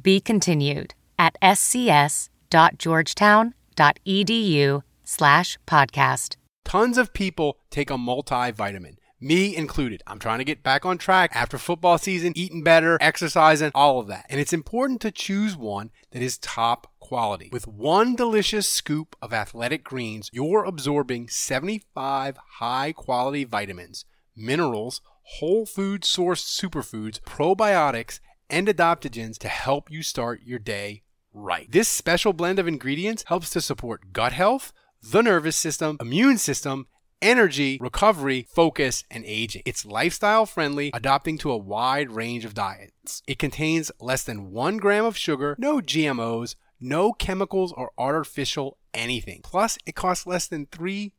Be continued at scs.georgetown.edu/podcast. Tons of people take a multivitamin, me included. I'm trying to get back on track after football season, eating better, exercising, all of that. And it's important to choose one that is top quality. With one delicious scoop of Athletic Greens, you're absorbing 75 high-quality vitamins, minerals, whole food-sourced superfoods, probiotics, and adaptogens to help you start your day right. This special blend of ingredients helps to support gut health, the nervous system, immune system, energy, recovery, focus, and aging. It's lifestyle friendly, adapting to a wide range of diets. It contains less than 1 gram of sugar, no GMOs, no chemicals or artificial anything. Plus, it costs less than $3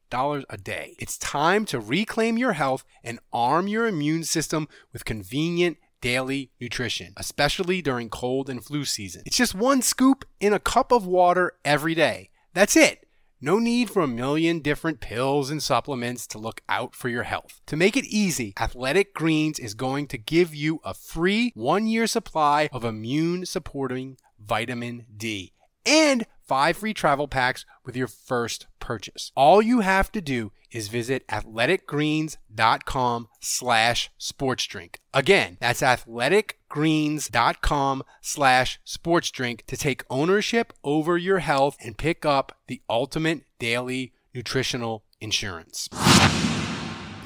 a day. It's time to reclaim your health and arm your immune system with convenient daily nutrition, especially during cold and flu season. It's just one scoop in a cup of water every day. That's it. No need for a million different pills and supplements to look out for your health. To make it easy, Athletic Greens is going to give you a free 1-year supply of immune-supporting vitamin D and 5 free travel packs with your first purchase. All you have to do is visit athleticgreens.com/sportsdrink. Again, that's athleticgreens.com/sportsdrink to take ownership over your health and pick up the ultimate daily nutritional insurance.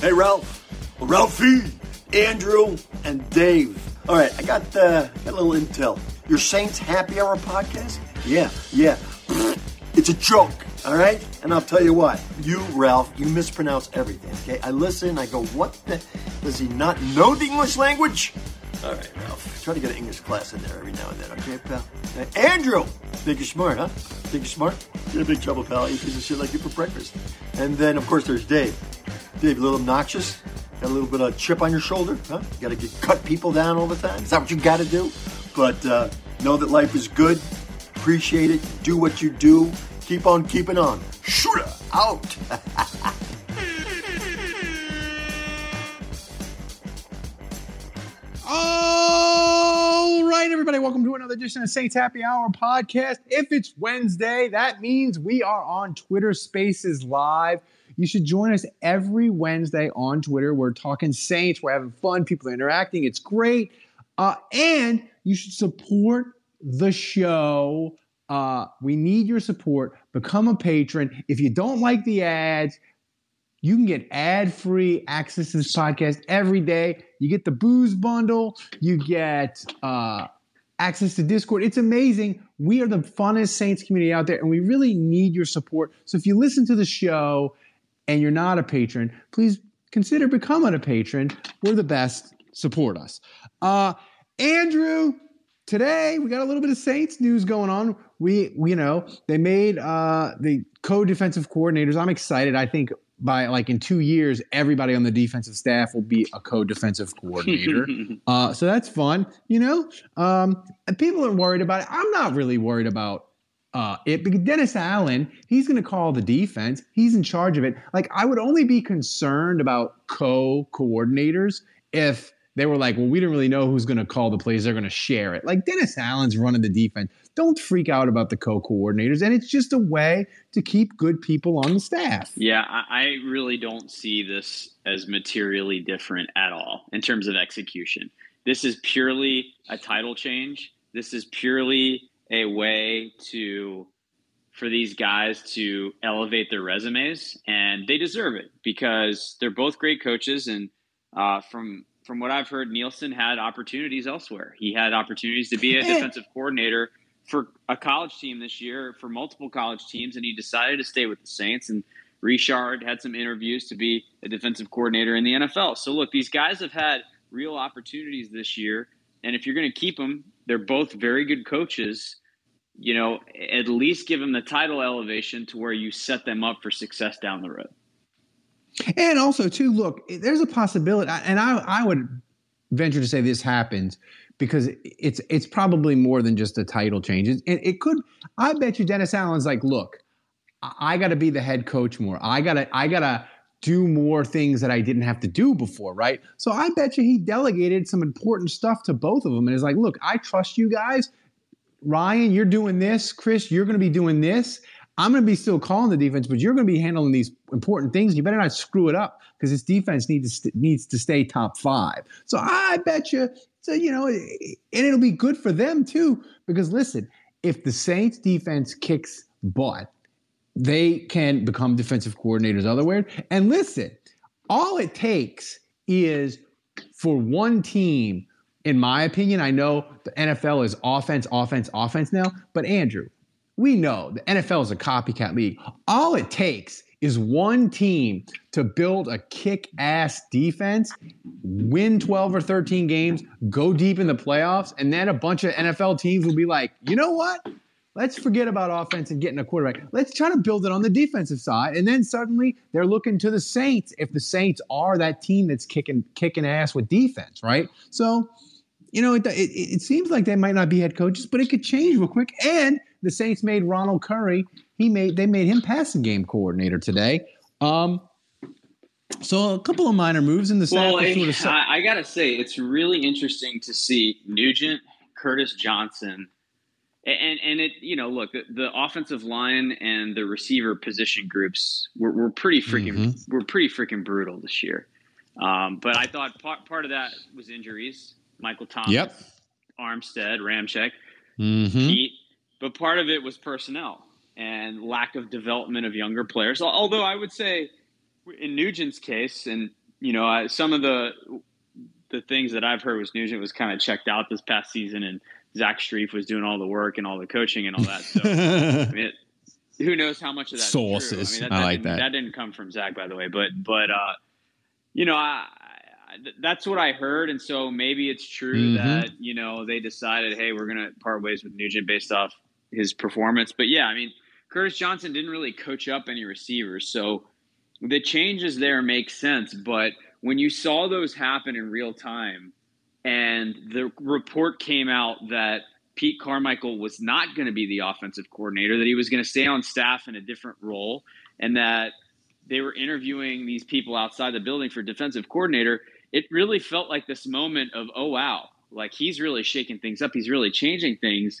Hey, Ralph, Ralphie, Andrew, and Dave. All right, I got a little intel. Your Saints Happy Hour podcast? Yeah. It's a joke, all right? And I'll tell you what. You, Ralph, you mispronounce everything, okay? I listen, I go, what the? Does he not know the English language? All right, Ralph, try to get an English class in there every now and then, okay, pal? Andrew! Think you're smart, huh? Think you're smart? You're in big trouble, pal. Eat pieces of shit like you for breakfast. And then, of course, there's Dave. Dave, a little obnoxious? Got a little bit of chip on your shoulder, huh? You gotta cut people down all the time? Is that what you gotta do? But know that life is good. Appreciate it. Do what you do. Keep on keeping on. Shooter out. All right, everybody. Welcome to another edition of Saints Happy Hour podcast. If it's Wednesday, that means we are on Twitter Spaces Live. You should join us every Wednesday on Twitter. We're talking Saints. We're having fun. People are interacting. It's great. And you should support the show. We need your support. Become a patron. If you don't like the ads, you can get ad-free access to this podcast every day. You get the booze bundle. You get access to Discord. It's amazing. We are the funnest Saints community out there, and we really need your support. So if you listen to the show and you're not a patron, please consider becoming a patron. We're the best. Support us. Andrew, today, we got a little bit of Saints news going on. They made the co-defensive coordinators. I'm excited. I think by in 2 years, everybody on the defensive staff will be a co-defensive coordinator. So that's fun. And people are worried about it. I'm not really worried about it because Dennis Allen, he's going to call the defense. He's in charge of it. I would only be concerned about co-coordinators if they were like, well, we didn't really know who's going to call the plays. They're going to share it. Dennis Allen's running the defense. Don't freak out about the co-coordinators. And it's just a way to keep good people on the staff. Yeah, I really don't see this as materially different at all in terms of execution. This is purely a title change. This is purely a way to for these guys to elevate their resumes, and they deserve it because they're both great coaches. And from what I've heard, Nielsen had opportunities elsewhere. He had opportunities to be a defensive coordinator for a college team this year, for multiple college teams, and he decided to stay with the Saints. And Richard had some interviews to be a defensive coordinator in the NFL. So look, these guys have had real opportunities this year, and if you're going to keep them, they're both very good coaches. You know, at least give them the title elevation to where you set them up for success down the road. And also, too, look, there's a possibility, and I would venture to say this happens because it's probably more than just a title change. And it could, I bet you Dennis Allen's like, look, I got to be the head coach more. I got to do more things that I didn't have to do before, right? So I bet you he delegated some important stuff to both of them and is like, look, I trust you guys. Ryan, you're doing this. Chris, you're going to be doing this. I'm going to be still calling the defense, but you're going to be handling these important things. You better not screw it up because this defense needs to stay top five. So I bet you, so, you know, and it'll be good for them too because, listen, if the Saints defense kicks butt, they can become defensive coordinators other way. And listen, all it takes is for one team. In my opinion, I know the NFL is offense, offense, offense now. But Andrew, we know the NFL is a copycat league. All it takes is one team to build a kick-ass defense, win 12 or 13 games, go deep in the playoffs, and then a bunch of NFL teams will be like, you know what? Let's forget about offense and getting a quarterback. Let's try to build it on the defensive side. And then suddenly they're looking to the Saints if the Saints are that team that's kicking ass with defense, right? So, you know, it seems like they might not be head coaches, but it could change real quick. And the Saints made Ronald Curry. They made him passing game coordinator today. So a couple of minor moves in the Saints. Well, I got to say, it's really interesting to see Nugent, Curtis Johnson, and it, you know, look, the offensive line and the receiver position groups were pretty freaking brutal this year. But I thought part of that was injuries. Michael Thomas, Armstead, Ramczyk, Pete. But part of it was personnel and lack of development of younger players. Although I would say in Nugent's case, and, you know, some of the things that I've heard was Nugent was kind of checked out this past season, and Zach Streif was doing all the work and all the coaching and all that. So, I mean, who knows how much of that sources? True. I mean, that didn't come from Zach, by the way. But you know, that's what I heard, and so maybe it's true that, you know, they decided, hey, we're gonna part ways with Nugent based off his performance. But yeah, I mean, Curtis Johnson didn't really coach up any receivers, so the changes there make sense. But when you saw those happen in real time, and the report came out that Pete Carmichael was not going to be the offensive coordinator, that he was going to stay on staff in a different role, and that they were interviewing these people outside the building for defensive coordinator, it really felt like this moment of, oh, wow, like he's really shaking things up. He's really changing things.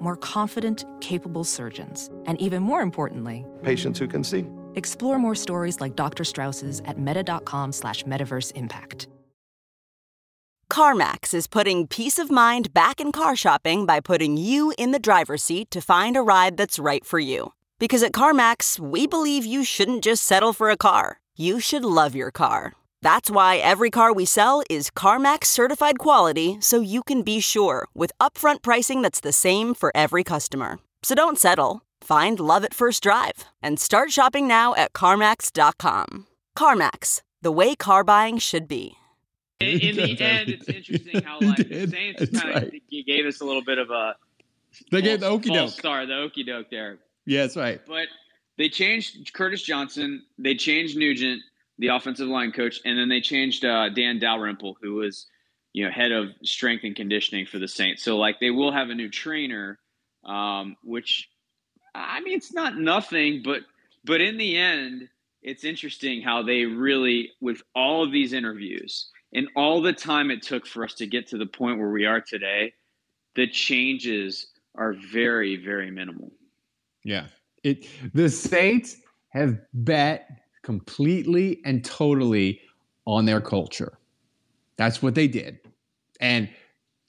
More confident, capable surgeons. And even more importantly, patients who can see. Explore more stories like Dr. Strauss's at meta.com/metaverseimpact. CarMax is putting peace of mind back in car shopping by putting you in the driver's seat to find a ride that's right for you. Because at CarMax, we believe you shouldn't just settle for a car. You should love your car. That's why every car we sell is CarMax certified quality, so you can be sure with upfront pricing that's the same for every customer. So don't settle. Find love at first drive and start shopping now at CarMax.com. CarMax, the way car buying should be. In the end, it's interesting how, like, the Saints kind of gave us a little bit of a the okey doke there. Yeah, that's right. But they changed Curtis Johnson, they changed Nugent, the offensive line coach, and then they changed Dan Dalrymple, who was you know, head of strength and conditioning for the Saints. So like they will have a new trainer, which I mean, it's not nothing, but in the end, it's interesting how they really, with all of these interviews and all the time it took for us to get to the point where we are today, the changes are very, very minimal. Yeah. The Saints have bet completely and totally on their culture. That's what they did. And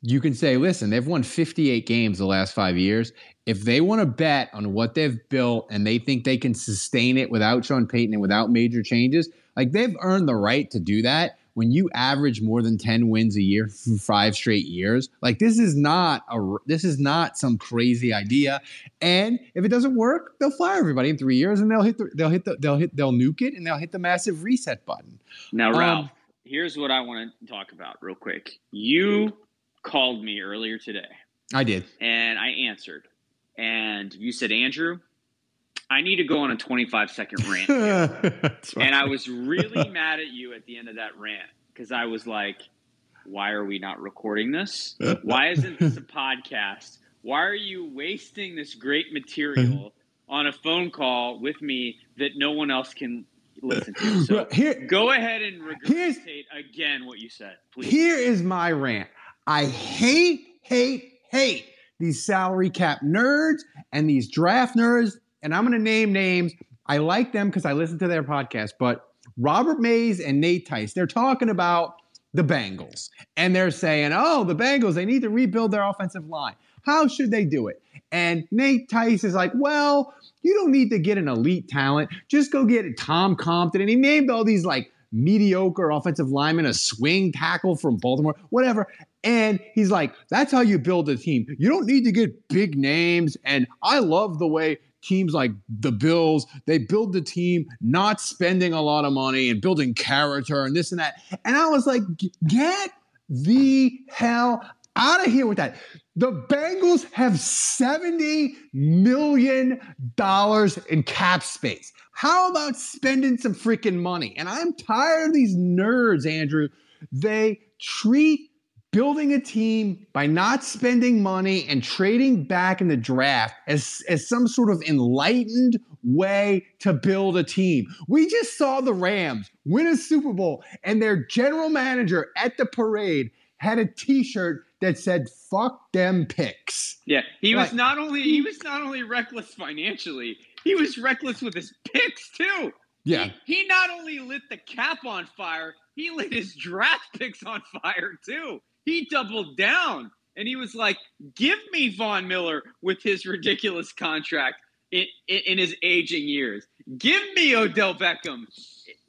you can say, listen, they've won 58 games the last 5 years. If they want to bet on what they've built and they think they can sustain it without Sean Payton and without major changes, like they've earned the right to do that. When you average more than 10 wins a year for 5 straight years, like this is not some crazy idea. And if it doesn't work, they'll fire everybody in 3 years, and they'll nuke it, and they'll hit the massive reset button. Now, Ralph, here's what I want to talk about real quick. You called me earlier today. I did, and I answered, and you said, Andrew, I need to go on a 25-second rant. And I was really mad at you at the end of that rant because I was like, why are we not recording this? Why isn't this a podcast? Why are you wasting this great material on a phone call with me that no one else can listen to? So go ahead and regurgitate again what you said, please. Here is my rant. I hate these salary cap nerds and these draft nerds. And I'm going to name names. I like them because I listen to their podcast. But Robert Mays and Nate Tice, they're talking about the Bengals. And they're saying, oh, the Bengals, they need to rebuild their offensive line. How should they do it? And Nate Tice is like, well, you don't need to get an elite talent. Just go get Tom Compton. And he named all these like mediocre offensive linemen, a swing tackle from Baltimore, whatever. And he's like, that's how you build a team. You don't need to get big names. And I love the way teams like the Bills, they build the team not spending a lot of money and building character and this and that. And I was like, get the hell out of here with that. The Bengals have $70 million in cap space. How about spending some freaking money? And I'm tired of these nerds, Andrew. They treat building a team by not spending money and trading back in the draft as some sort of enlightened way to build a team. We just saw the Rams win a Super Bowl, and their general manager at the parade had a T-shirt that said "Fuck them picks." Yeah, he was not only reckless financially, he was reckless with his picks too. Yeah, he not only lit the cap on fire, he lit his draft picks on fire too. He doubled down, and he was like, give me Von Miller with his ridiculous contract in his aging years. Give me Odell Beckham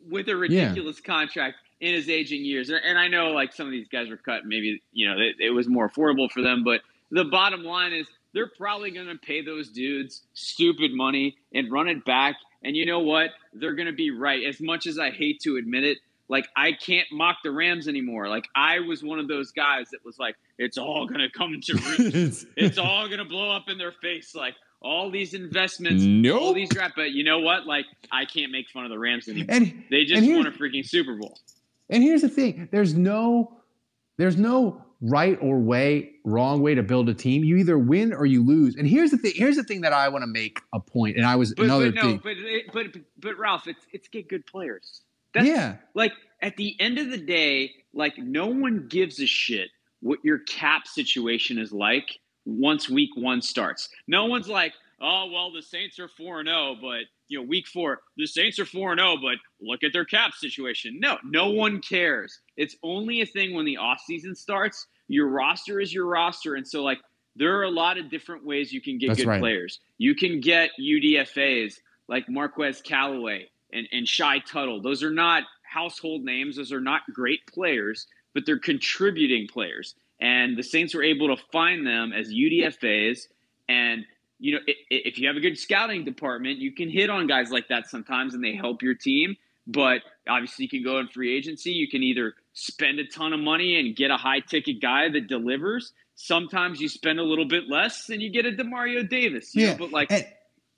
with a ridiculous contract in his aging years. And I know, like, some of these guys were cut. Maybe, you know, it was more affordable for them. But the bottom line is they're probably going to pay those dudes stupid money and run it back. And you know what? They're going to be right. As much as I hate to admit it, like, I can't mock the Rams anymore. Like, I was one of those guys that was like, it's all going to come to roost. It's all going to blow up in their face. Like, all these investments, all these draft. But you know what? Like, I can't make fun of the Rams anymore. And they just won a freaking Super Bowl. And here's the thing. There's no right or wrong way to build a team. You either win or you lose. And here's the thing that I want to make a point. And I was But Ralph, it's get good players. Like, at the end of the day, like, no one gives a shit what your cap situation is like once week 1 starts. No one's like, oh, well, the Saints are 4-0, but, you know, week 4, the Saints are 4-0, but look at their cap situation. No, no one cares. It's only a thing when the offseason starts. Your roster is your roster. And so, like, there are a lot of different ways you can get players. You can get UDFAs like Marquez Callaway and Shy Tuttle. Those are not household names. Those are not great players, but they're contributing players. And the Saints were able to find them as UDFAs. And, you know, if you have a good scouting department, you can hit on guys like that sometimes and they help your team. But obviously you can go in free agency. You can either spend a ton of money and get a high-ticket guy that delivers. Sometimes you spend a little bit less and you get a DeMario Davis. You know, but like...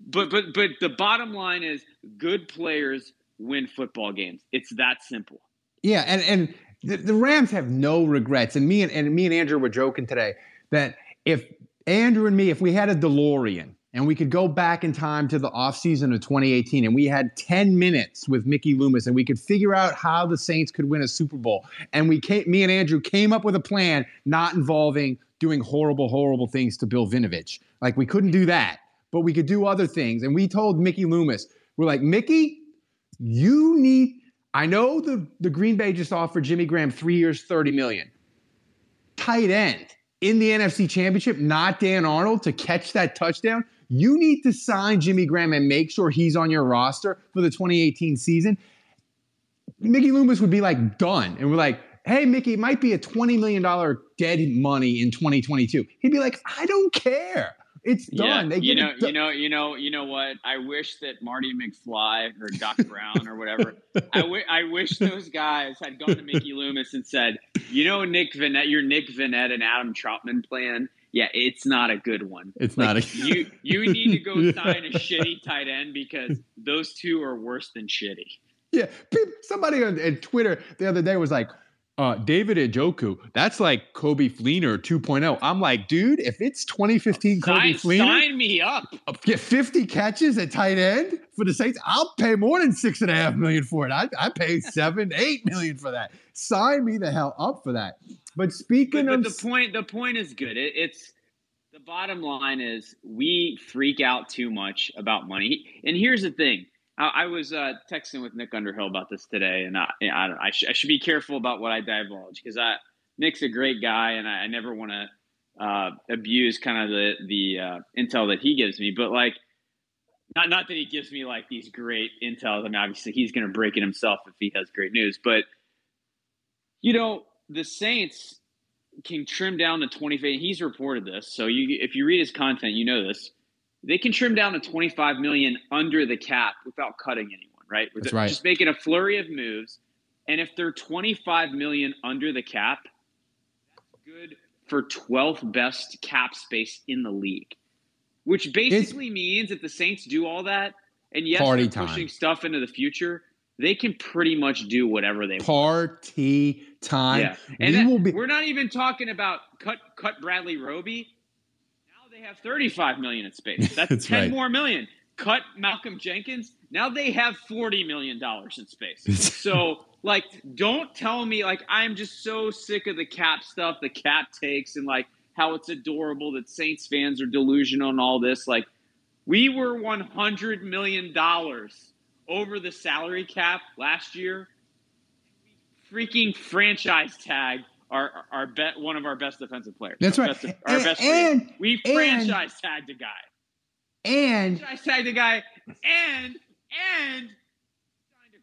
But the bottom line is good players win football games. It's that simple. Yeah, and The Rams have no regrets. And me and Andrew were joking today that if Andrew and me, if we had a DeLorean and we could go back in time to the offseason of 2018 and we had 10 minutes with Mickey Loomis and we could figure out how the Saints could win a Super Bowl, and me and Andrew came up with a plan not involving doing horrible, horrible things to Bill Vinovich. Like, we couldn't do that, but we could do other things. And we told Mickey Loomis, we're like, Mickey, you need... I know the Green Bay just offered Jimmy Graham 3 years, $30 million. Tight end in the NFC Championship, not Dan Arnold, to catch that touchdown. You need to sign Jimmy Graham and make sure he's on your roster for the 2018 season. Mickey Loomis would be like, done. And we're like, hey, Mickey, it might be a $20 million dead money in 2022. He'd be like, I don't care. It's done. Yeah, you know what? I wish that Marty McFly or Doc Brown or whatever. I wish those guys had gone to Mickey Loomis and said, you know, Nick Vanette, your Nick Vanette and Adam Troutman plan. Yeah, it's not a good one. It's like, not a you need to go sign a shitty tight end because those two are worse than shitty. Yeah, somebody on Twitter the other day was like, David Njoku, that's like Kobe Fleener 2.0. I'm like, dude, if it's 2015 Kobe Fleener, sign me up. Get 50 catches at tight end for the Saints. I'll pay more than $6.5 million for it. I pay $7-8 million for that. Sign me the hell up for that. But the point is good. It's the bottom line is we freak out too much about money. And here's the thing. I was texting with Nick Underhill about this today, and I should be careful about what I divulge because Nick's a great guy, and I never want to abuse kind of the intel that he gives me. But like, not that he gives me like these great intel. I mean, obviously he's going to break it himself if he has great news. But you know, the Saints can trim down to 25. He's reported this, so if you read his content, you know this. They can trim down to $25 million under the cap without cutting anyone, right? That's right. Just making a flurry of moves. And if they're $25 million under the cap, that's good for 12th best cap space in the league, which basically means if the Saints do all that, and yes, they're pushing stuff into the future, they can pretty much do whatever they want. Party time. Yeah. And we're not even talking about cut Bradley Roby. They have $35 million in space. That's 10 right. more million. Cut Malcolm Jenkins. Now they have $40 million in space. So, like, don't tell me like I'm just so sick of the cap stuff, the cap takes, and like how it's adorable that Saints fans are delusional and all this. Like, we were $100 million over the salary cap last year. We freaking franchise tag. One of our best defensive players. That's right. We franchise tagged a guy. And signed a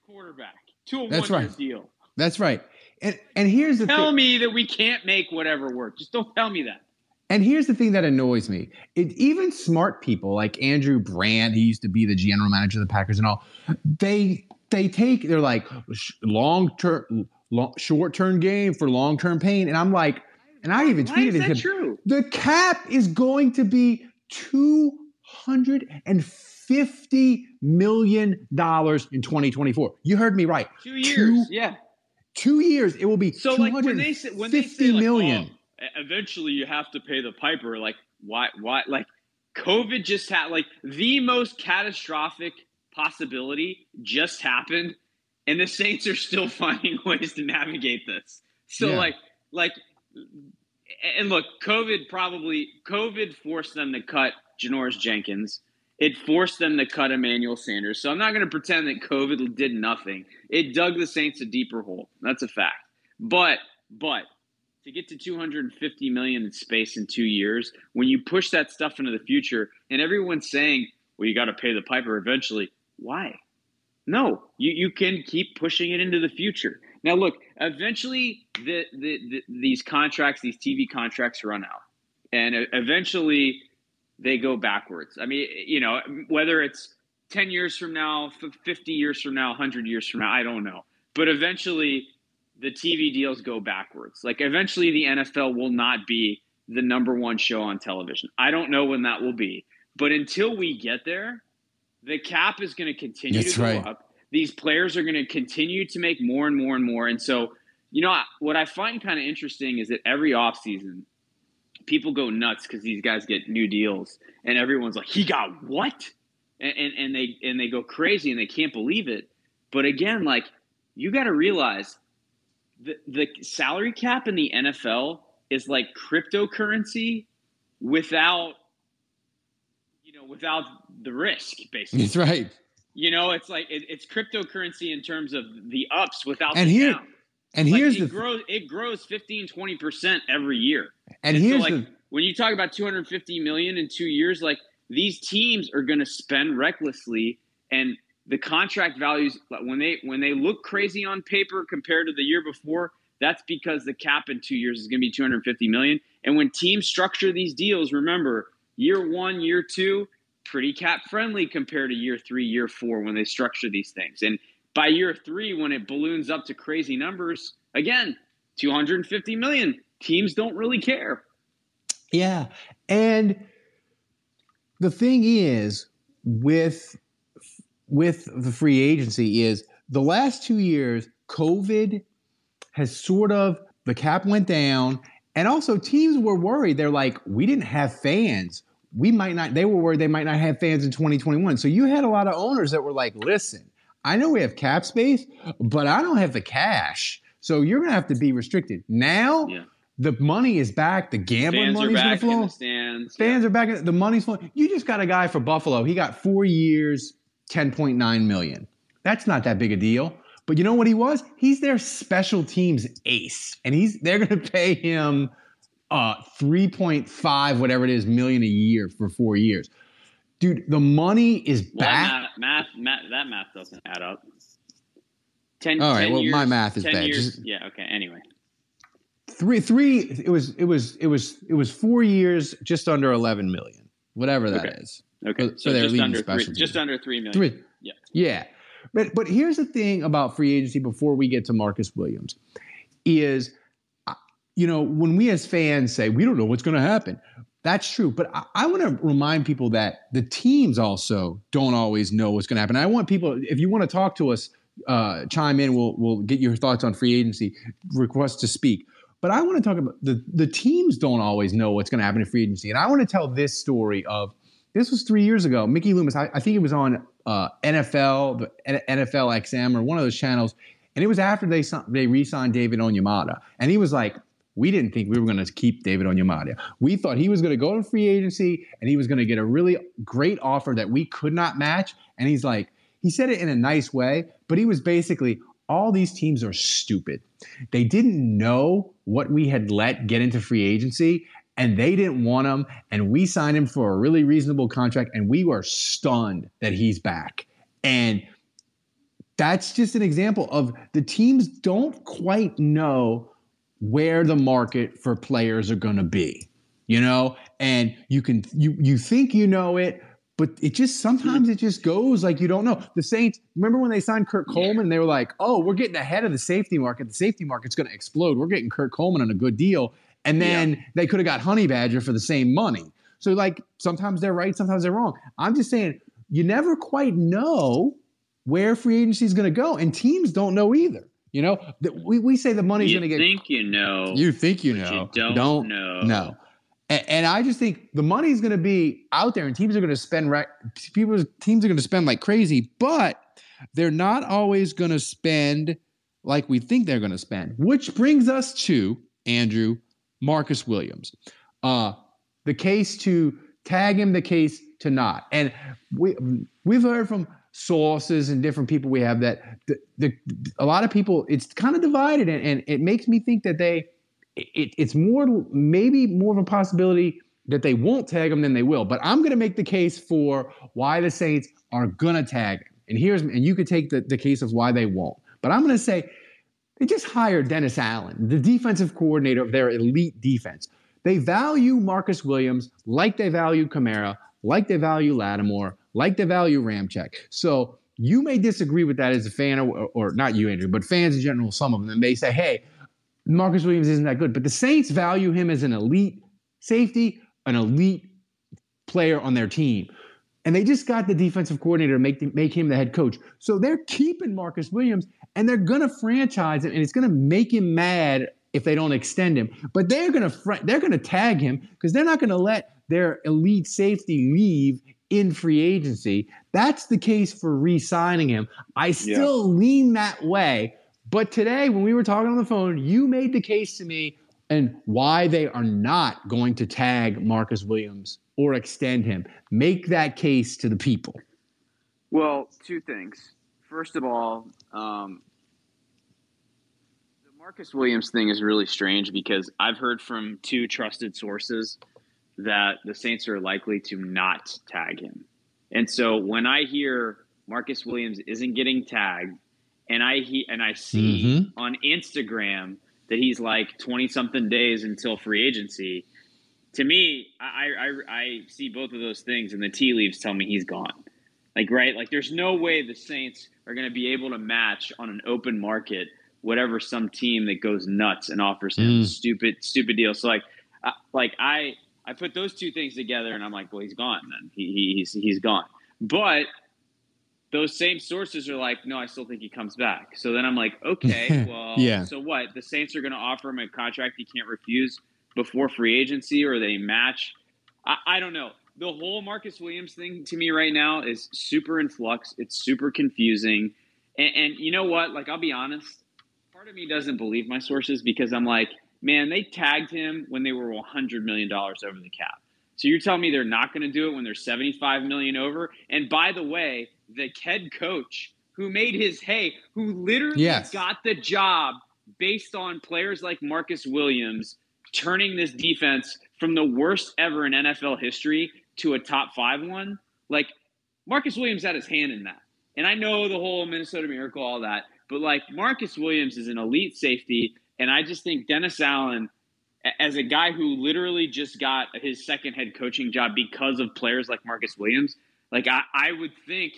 quarterback to a one-year deal. That's right. And here's the thing. Tell me that we can't make whatever work. Just don't tell me that. And here's the thing that annoys me. Even smart people like Andrew Brand, who used to be the general manager of the Packers and all, they're like long-term – short-term gain for long-term pain. And I'm like, and I even tweeted it. True? The cap is going to be $250 million in 2024. You heard me right. 2 years. Yeah. 2 years. It will be so like when they say million. Like, oh, eventually you have to pay the piper. Like why? Like COVID just had like the most catastrophic possibility just happened. And the Saints are still finding ways to navigate this. So, yeah. And look, COVID forced them to cut Janoris Jenkins. It forced them to cut Emmanuel Sanders. So I'm not going to pretend that COVID did nothing. It dug the Saints a deeper hole. That's a fact. But to get to $250 million in space in 2 years, when you push that stuff into the future and everyone's saying, well, you got to pay the piper eventually. Why? No, you can keep pushing it into the future. Now, look, eventually these contracts, these TV contracts run out. And eventually they go backwards. I mean, you know, whether it's 10 years from now, 50 years from now, 100 years from now, I don't know. But eventually the TV deals go backwards. Like eventually the NFL will not be the number one show on television. I don't know when that will be. But until we get there, the cap is going to continue to go up. These players are going to continue to make more and more and more. And so You know, what I find kind of interesting is that every offseason, people go nuts because these guys get new deals, and everyone's like, he got what? And they go crazy and they can't believe it. But again, like, you got to realize the salary cap in the NFL is like cryptocurrency without the risk, basically. That's right. You know, it's like it's cryptocurrency in terms of the ups without the down. And like here's it grows 15, 20% every year. And here's so like when you talk about $250 million in 2 years, like these teams are going to spend recklessly, and the contract values when they look crazy on paper compared to the year before, that's because the cap in 2 years is going to be $250 million. And when teams structure these deals, remember year 1, year two, pretty cap friendly compared to year three, year four when they structure these things. And by year three, when it balloons up to crazy numbers, again, $250 million. Teams don't really care. Yeah. And the thing is with the free agency is the last 2 years, COVID has sort of – the cap went down. And also teams were worried. They're like, we didn't have fans. We might not – they were worried they might not have fans in 2021. So you had a lot of owners that were like, listen, I know we have cap space, but I don't have the cash. So you're going to have to be restricted. Now the money is back. The gambling money is going to flow. Fans are back. The money's flowing. You just got a guy for Buffalo. He got 4 years, $10.9 million. That's not that big a deal. But you know what he was? He's their special teams ace. And they're going to pay him 3.5, whatever it is, million a year for 4 years. Dude, the money is back. That math doesn't add up. All right, well, my math is bad. Anyway. It was 4 years, just under 11 million, whatever that is. Okay. So they're leading special teams. Just under 3 million. Yeah. But here's the thing about free agency before we get to Marcus Williams is, you know, when we as fans say, we don't know what's going to happen. That's true. But I want to remind people that the teams also don't always know what's going to happen. I want people, if you want to talk to us, chime in. We'll get your thoughts on free agency, request to speak. But I want to talk about the teams don't always know what's going to happen in free agency. And I want to tell this story of, this was 3 years ago. Mickey Loomis, I think it was on NFL, the NFL XM or one of those channels. And it was after they re-signed David Onyemata. And he was like, we didn't think we were going to keep David Onyemata. We thought he was going to go to free agency and he was going to get a really great offer that we could not match. And he's like, he said it in a nice way, but he was basically, all these teams are stupid. They didn't know what we had let get into free agency and they didn't want him. And we signed him for a really reasonable contract and we were stunned that he's back. And that's just an example of the teams don't quite know where the market for players are going to be, you know, and you think you know it, but it just sometimes it just goes like you don't know. The Saints, remember when they signed Kurt Coleman, they were like, oh, we're getting ahead of the safety market. The safety market's going to explode. We're getting Kurt Coleman on a good deal. And then they could have got Honey Badger for the same money. So like sometimes they're right, sometimes they're wrong. I'm just saying you never quite know where free agency is going to go, and teams don't know either. You know, we say the money's going to get. You think you know. You think you know. You don't know. No. And I just think the money's going to be out there, and teams are going to spend. Teams are going to spend like crazy, but they're not always going to spend like we think they're going to spend. Which brings us to Andrew, Marcus Williams, the case to tag him, the case to not, and we've heard from sources and different people we have that a lot of people, it's kind of divided, and it makes me think that it's more of a possibility that they won't tag him than they will. But I'm going to make the case for why the Saints are going to tag him. And you could take the case of why they won't. But I'm going to say they just hired Dennis Allen, the defensive coordinator of their elite defense. They value Marcus Williams like they value Kamara, like they value Lattimore, like they value Ramczyk. So you may disagree with that as a fan, or not you, Andrew, but fans in general, some of them, may say, hey, Marcus Williams isn't that good. But the Saints value him as an elite safety, an elite player on their team. And they just got the defensive coordinator to make him the head coach. So they're keeping Marcus Williams, and they're going to franchise him, and it's going to make him mad if they don't extend him. But they're going to tag him because they're not going to let their elite safety leave in free agency. That's the case for re-signing him. I still lean that way. But today, when we were talking on the phone, you made the case to me and why they are not going to tag Marcus Williams or extend him. Make that case to the people. Well, two things. First of all, the Marcus Williams thing is really strange because I've heard from two trusted sources that the Saints are likely to not tag him. And so when I hear Marcus Williams isn't getting tagged, and I see on Instagram that he's like 20-something days until free agency, to me, I see both of those things, and the tea leaves tell me he's gone. Like, right? Like, there's no way the Saints are going to be able to match on an open market whatever some team that goes nuts and offers him stupid deal. So, I put those two things together, and I'm like, well, he's gone then. He's gone. But those same sources are like, no, I still think he comes back. So then I'm like, okay, well, so what? The Saints are going to offer him a contract he can't refuse before free agency, or they match. I don't know. The whole Marcus Williams thing to me right now is super in flux. It's super confusing. And you know what? Like, I'll be honest. Part of me doesn't believe my sources because I'm like, man, they tagged him when they were $100 million over the cap. So you're telling me they're not going to do it when they're $75 million over? And by the way, the head coach who made his hay, who literally got the job based on players like Marcus Williams turning this defense from the worst ever in NFL history to a top 5 one, like Marcus Williams had his hand in that. And I know the whole Minnesota Miracle, all that, but like Marcus Williams is an elite safety. And I just think Dennis Allen, as a guy who literally just got his second head coaching job because of players like Marcus Williams, like I would think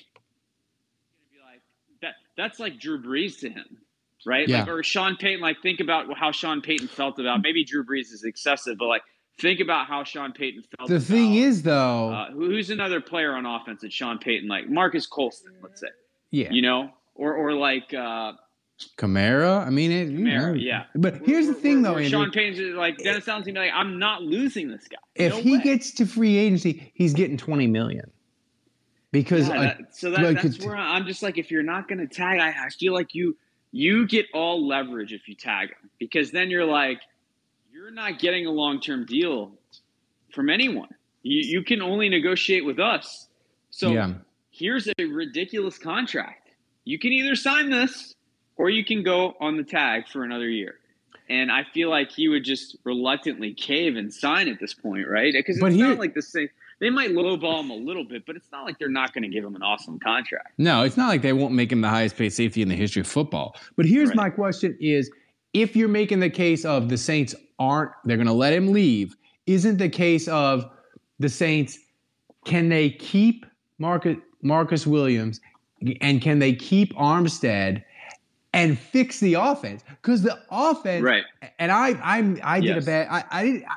be like that's like Drew Brees to him, right? Yeah. Like, or Sean Payton, like think about how Sean Payton felt about, maybe Drew Brees is excessive, but like think about how Sean Payton felt about. The thing is though. Who's another player on offense that Sean Payton, like Marcus Colston, let's say. Yeah. You know, or like Kamara. I mean, Kamara. But here's the thing, though, Andrew. Sean Payton's like, Dennis Allen's going to be like, I'm not losing this guy. If he gets to free agency, he's getting $20 million. Because that's where I'm just like, if you're not going to tag, I feel like you get all leverage if you tag him. Because then you're like, you're not getting a long-term deal from anyone. You can only negotiate with us. So here's a ridiculous contract. You can either sign this, or you can go on the tag for another year. And I feel like he would just reluctantly cave and sign at this point, right? Because it's not like the same. They might lowball him a little bit, but it's not like they're not going to give him an awesome contract. No, it's not like they won't make him the highest paid safety in the history of football. But here's my question is, if you're making the case of the Saints they're going to let him leave, isn't the case of the Saints, can they keep Marcus Williams and can they keep Armstead and fix the offense? Because the offense, and I did a bad.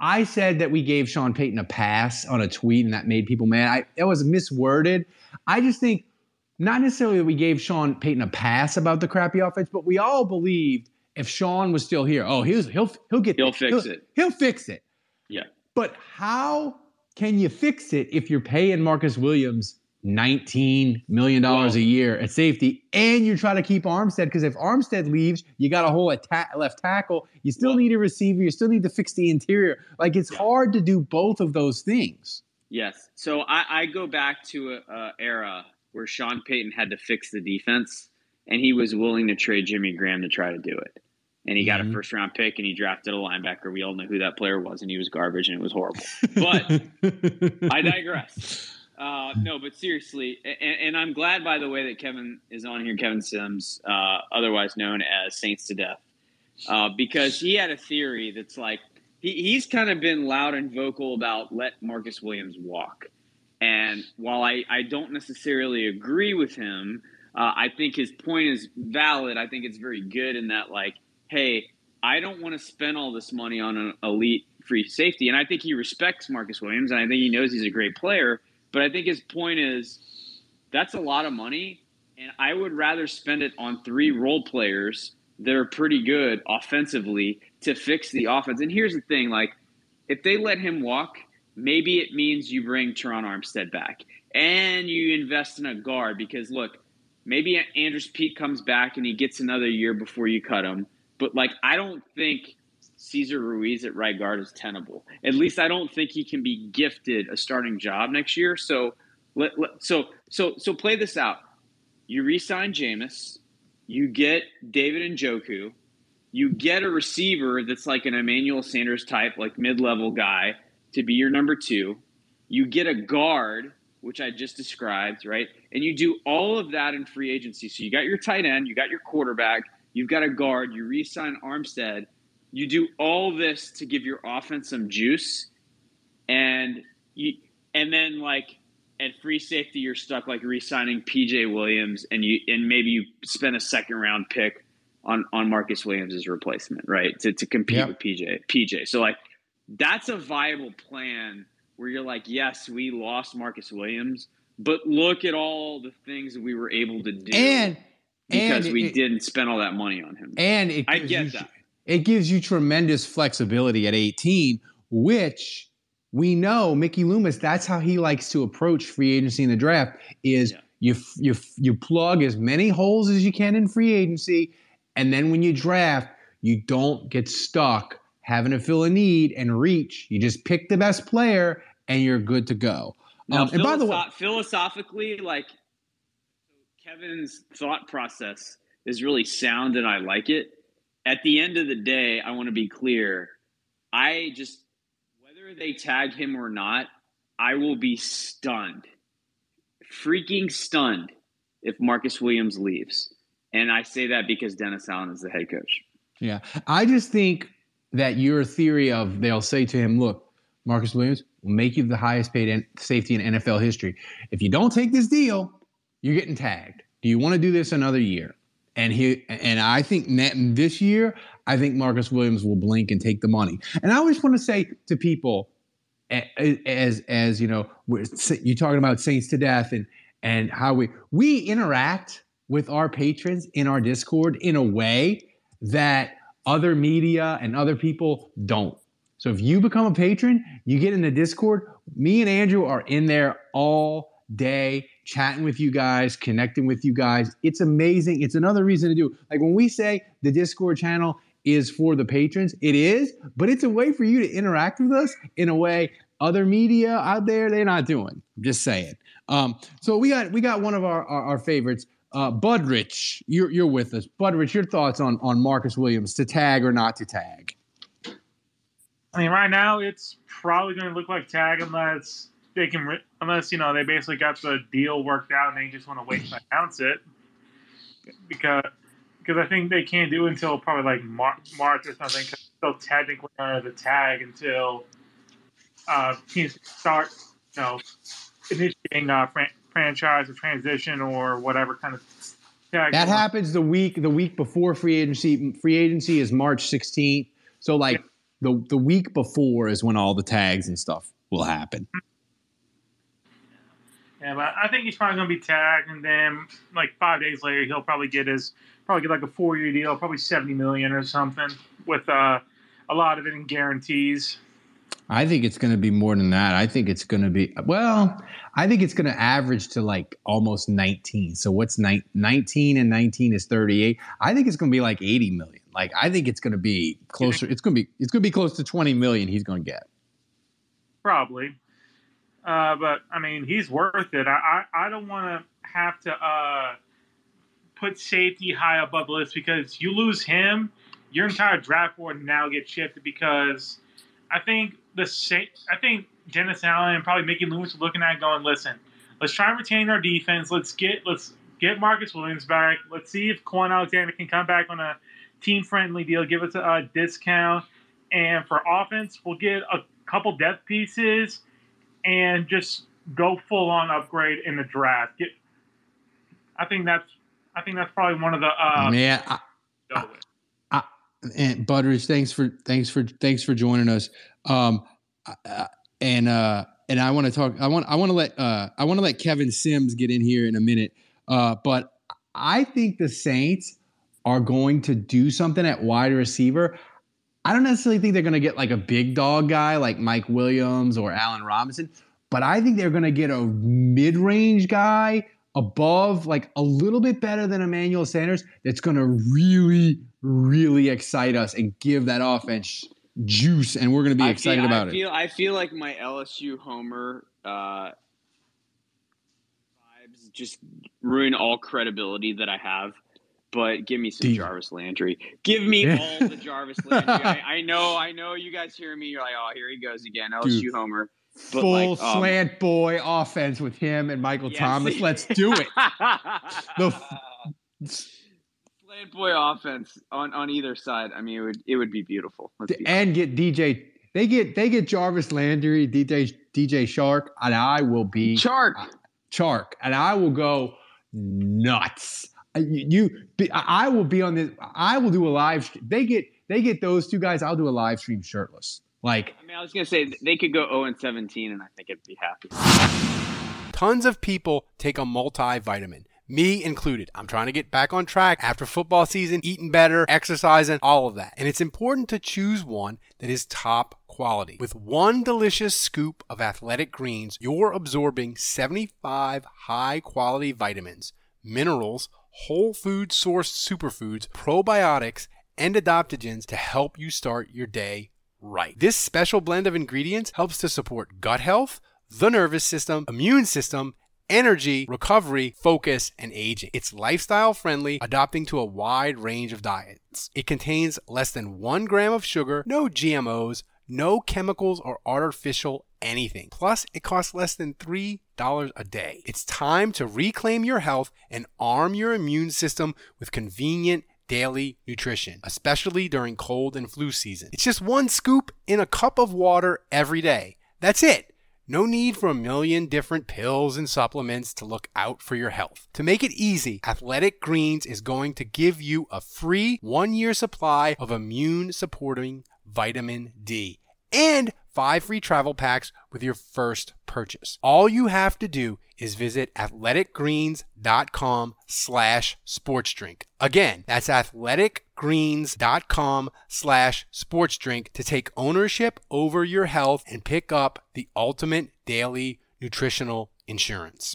I said that we gave Sean Payton a pass on a tweet, and that made people mad. That was misworded. I just think not necessarily that we gave Sean Payton a pass about the crappy offense, but we all believed if Sean was still here, he'll fix it. Yeah. But how can you fix it if you're paying Marcus Williams $19 million a year at safety, and you try to keep Armstead? Because if Armstead leaves, you got a whole left tackle. You still need a receiver. You still need to fix the interior. Like, it's hard to do both of those things. Yes. So I go back to an era where Sean Payton had to fix the defense, and he was willing to trade Jimmy Graham to try to do it. And he got a first-round pick, and he drafted a linebacker. We all know who that player was, and he was garbage, and it was horrible. But I digress. No, but seriously, and I'm glad, by the way, that Kevin is on here, Kevin Sims, otherwise known as Saints to Death, because he had a theory that's like he's kind of been loud and vocal about let Marcus Williams walk. And while I don't necessarily agree with him, I think his point is valid. I think it's very good in that, like, hey, I don't want to spend all this money on an elite free safety. And I think he respects Marcus Williams, and I think he knows he's a great player. But I think his point is that's a lot of money, And I would rather spend it on three role players that are pretty good offensively to fix the offense. And here's the thing, like, if they let him walk, maybe it means you bring Teron Armstead back and you invest in a guard because, look, maybe Andrews Peak comes back and he gets another year before you cut him. But, like, I don't think Cesar Ruiz at right guard is tenable. At least I don't think he can be gifted a starting job next year. So, so play this out. You re-sign Jameis. You get David Njoku. You get a receiver that's like an Emmanuel Sanders type, like mid-level guy, to be your number two. You get a guard, which I just described, right? And you do all of that in free agency. So you got your tight end. You got your quarterback. You've got a guard. You re-sign Armstead. You do all this to give your offense some juice. And then, like, at free safety, you're stuck, like, re-signing P.J. Williams, and maybe you spend a second-round pick on Marcus Williams' replacement, right, to compete with P.J. So, like, that's a viable plan where you're like, yes, we lost Marcus Williams, but look at all the things we were able to do because we didn't spend all that money on him. And I get that. It gives you tremendous flexibility at 18, which – we know Mickey Loomis, that's how he likes to approach free agency in the draft, is you plug as many holes as you can in free agency, and then when you draft, you don't get stuck having to fill a need and reach. You just pick the best player, and you're good to go. Now, and by the way, philosophically, like, Kevin's thought process is really sound, and I like it. At the end of the day, I want to be clear. I just... whether they tag him or not, I will be stunned, freaking stunned, if Marcus Williams leaves. And I say that because Dennis Allen is the head coach. Yeah. I just think that your theory of they'll say to him, look, Marcus Williams will make you the highest paid safety in NFL history. If you don't take this deal, you're getting tagged. Do you want to do this another year? And I think this year, I think Marcus Williams will blink and take the money. And I always want to say to people, as you know, you're talking about Saints to Death and how we interact with our patrons in our Discord in a way that other media and other people don't. So if you become a patron, you get in the Discord. Me and Andrew are in there all day, chatting with you guys, connecting with you guys. It's amazing. It's another reason to do. Like, when we say the Discord channel is for the patrons, it is, but it's a way for you to interact with us in a way other media out there, they're not doing. I'm just saying. So we got one of our favorites, Budrich. You're with us. Budrich, your thoughts on Marcus Williams, to tag or not to tag? I mean, right now it's probably going to look like tag unless they can, unless, you know, they basically got the deal worked out and they just want to wait to announce it, because I think they can't do it until probably like March or something. Cause it's still technically under the tag until teams start, you know, initiating franchise or transition or whatever kind of tag. That happens the week before free agency. Free agency is March 16th, so like the week before is when all the tags and stuff will happen. Yeah, but I think he's probably going to be tagged, and then like 5 days later, he'll probably get like a 4-year deal, probably $70 million or something, with a lot of it in guarantees. I think it's going to be more than that. I think it's going to be I think it's going to average to like almost 19. So what's 19 and 19 is 38. I think it's going to be like $80 million. Like, I think it's going to be closer. It's going to be close to $20 million. He's going to get probably. But I mean, he's worth it. I don't want to have to put safety high above the list, because you lose him, your entire draft board now gets shifted. Because I think Dennis Allen and probably Mickey Loomis are looking at it going, listen, let's try and retain our defense. Let's get Marcus Williams back. Let's see if Quan Alexander can come back on a team-friendly deal, give us a discount, and for offense, we'll get a couple depth pieces. And just go full on upgrade in the draft. I think that's probably one of the. And Butteridge, thanks for joining us. And I want to let Kevin Sims get in here in a minute. But I think the Saints are going to do something at wide receiver. I don't necessarily think they're going to get like a big dog guy like Mike Williams or Allen Robinson, but I think they're going to get a mid-range guy above, like a little bit better than Emmanuel Sanders, that's going to really, really excite us and give that offense juice, and we're going to be excited about it. I feel like my LSU homer vibes just ruin all credibility that I have. But give me some Jarvis Landry. Give me all the Jarvis Landry. I know you guys hear me. You're like, oh, here he goes again. LSU homer. But full like, slant boy offense with him and Michael Thomas. Let's do it. Slant boy offense on either side. I mean, it would be beautiful. Get DJ. They get Jarvis Landry, DJ Shark, and I will be Chark, and I will go nuts. I will be on this. I will do a live. They get those two guys. I'll do a live stream shirtless. Like, I mean, I was gonna say they could go 0-17, and I think I'd be happy. Tons of people take a multivitamin, me included. I'm trying to get back on track after football season, eating better, exercising, all of that. And it's important to choose one that is top quality. With one delicious scoop of Athletic Greens, you're absorbing 75 high-quality vitamins, minerals, whole food sourced superfoods, probiotics, and adaptogens to help you start your day right. This special blend of ingredients helps to support gut health, the nervous system, immune system, energy, recovery, focus, and aging. It's lifestyle friendly, adapting to a wide range of diets. It contains less than 1 gram of sugar, no GMOs, no chemicals or artificial anything. Plus, it costs less than $3 a day. It's time to reclaim your health and arm your immune system with convenient daily nutrition, especially during cold and flu season. It's just one scoop in a cup of water every day. That's it. No need for a million different pills and supplements to look out for your health. To make it easy, Athletic Greens is going to give you a free 1-year supply of immune-supporting vitamin D and 5 free travel packs with your first purchase. All you have to do is visit athleticgreens.com/sportsdrink. Again, that's athleticgreens.com/sportsdrink to take ownership over your health and pick up the ultimate daily nutritional insurance.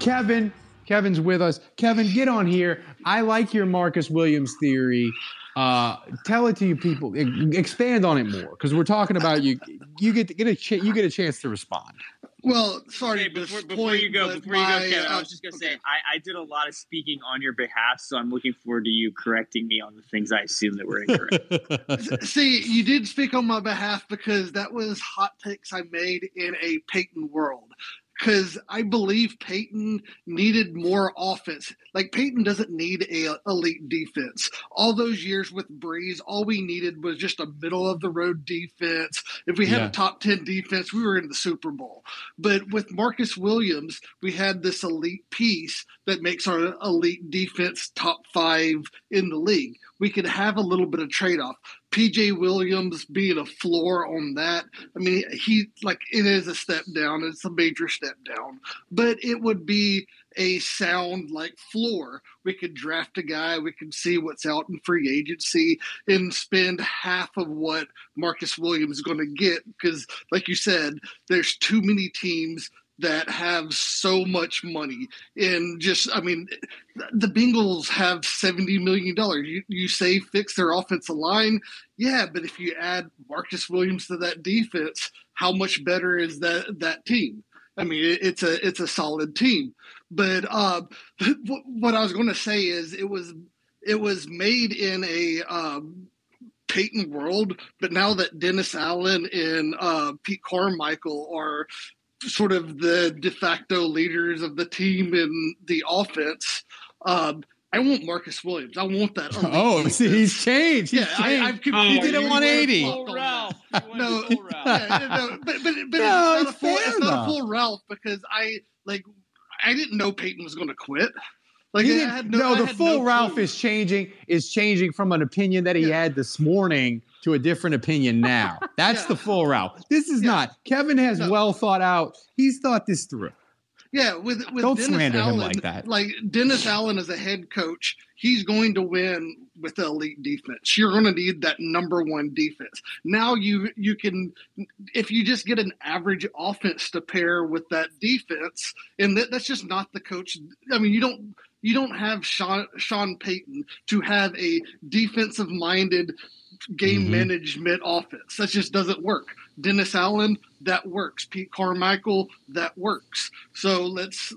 Kevin's with us. Kevin, get on here. I like your Marcus Williams theory. Tell it to you people. Expand on it more, because we're talking about you. You get a chance to respond. Well, sorry. Okay, before you go, Kevin, I was just gonna say I did a lot of speaking on your behalf, so I'm looking forward to you correcting me on the things I assume that were incorrect. See, you did speak on my behalf because that was hot takes I made in a Peyton world. Because I believe Peyton needed more offense. Like, Peyton doesn't need an elite defense. All those years with Breeze, all we needed was just a middle-of-the-road defense. If we had a top-10 defense, we were in the Super Bowl. But with Marcus Williams, we had this elite piece that makes our elite defense top 5 in the league. We could have a little bit of trade-off. P.J. Williams being a floor on that. I mean, it is a step down. It's a major step down. But it would be a sound, like, floor. We could draft a guy. We could see what's out in free agency and spend half of what Marcus Williams is going to get because, like you said, there's too many teams that have so much money. And just, I mean, the Bengals have $70 million. You say fix their offensive line. Yeah, but if you add Marcus Williams to that defense, how much better is that team? I mean, it's a solid team. But what I was going to say is it was made in a Peyton world, but now that Dennis Allen and Pete Carmichael are – sort of the de facto leaders of the team in the offense. I want Marcus Williams. I want that. Oh, see, he's changed. He did a 180. It's not a full Ralph because I didn't know Peyton was going to quit. Ralph is changing from an opinion that he had this morning to a different opinion now. That's the full Ralph. This is not. Kevin has well thought out. He's thought this through. Yeah, with don't slander him like that. Like Dennis Allen as a head coach, he's going to win with the elite defense. You're going to need that number one defense. Now you can, if you just get an average offense to pair with that defense, and that's just not the coach. I mean, you don't have Sean Payton to have a defensive minded game management offense. That just doesn't work. Dennis Allen, that works. Pete Carmichael, that works. So let's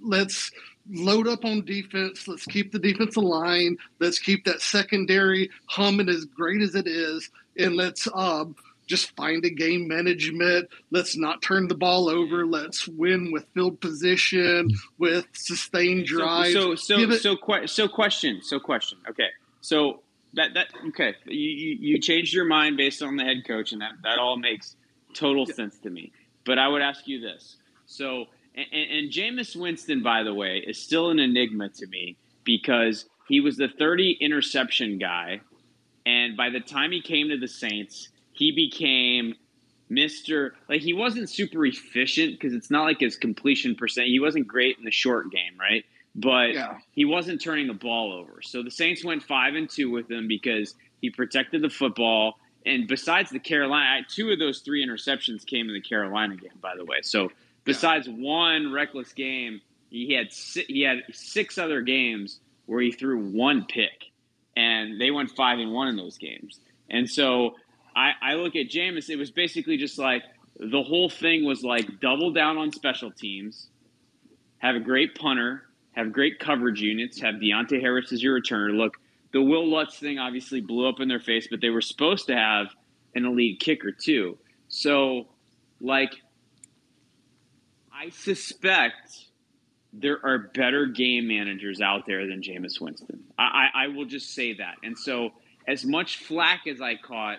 load up on defense. Let's keep the defense aligned. Let's keep that secondary humming as great as it is. And let's just find a game management. Let's not turn the ball over. Let's win with field position, with sustained drive. So question. Okay. So okay. You changed your mind based on the head coach, and that all makes total sense to me. But I would ask you this. So, and Jameis Winston, by the way, is still an enigma to me because he was the 30 interception guy. And by the time he came to the Saints, he became Mr. Like, he wasn't super efficient because it's not like his completion percent. He wasn't great in the short game, right? But he wasn't turning the ball over. So the Saints went 5-2 with him because he protected the football. And besides the Carolina, two of those three interceptions came in the Carolina game, by the way. So besides one reckless game, he had six other games where he threw one pick, and they went 5-1 in those games. And so I look at Jameis, it was basically just like the whole thing was like double down on special teams, have a great punter, have great coverage units, have Deonte Harris as your returner. Look, the Will Lutz thing obviously blew up in their face, but they were supposed to have an elite kicker too. So, like, I suspect there are better game managers out there than Jameis Winston. I will just say that. And so as much flack as I caught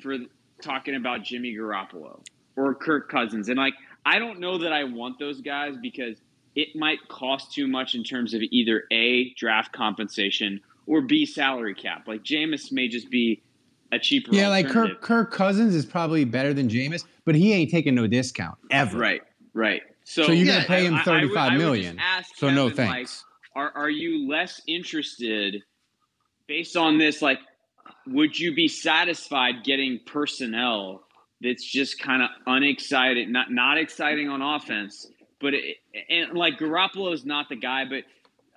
for talking about Jimmy Garoppolo or Kirk Cousins, and, like, I don't know that I want those guys because it might cost too much in terms of either A, draft compensation, or B, salary cap. Like, Jameis may just be a cheaper alternative. Yeah, like Kirk Cousins is probably better than Jameis, but he ain't taking no discount ever. Right. So you're going to pay him $35 million. So Kevin, no thanks. Like, are you less interested based on this? Like, would you be satisfied getting personnel that's just kind of unexcited, not exciting on offense, but like Garoppolo is not the guy, but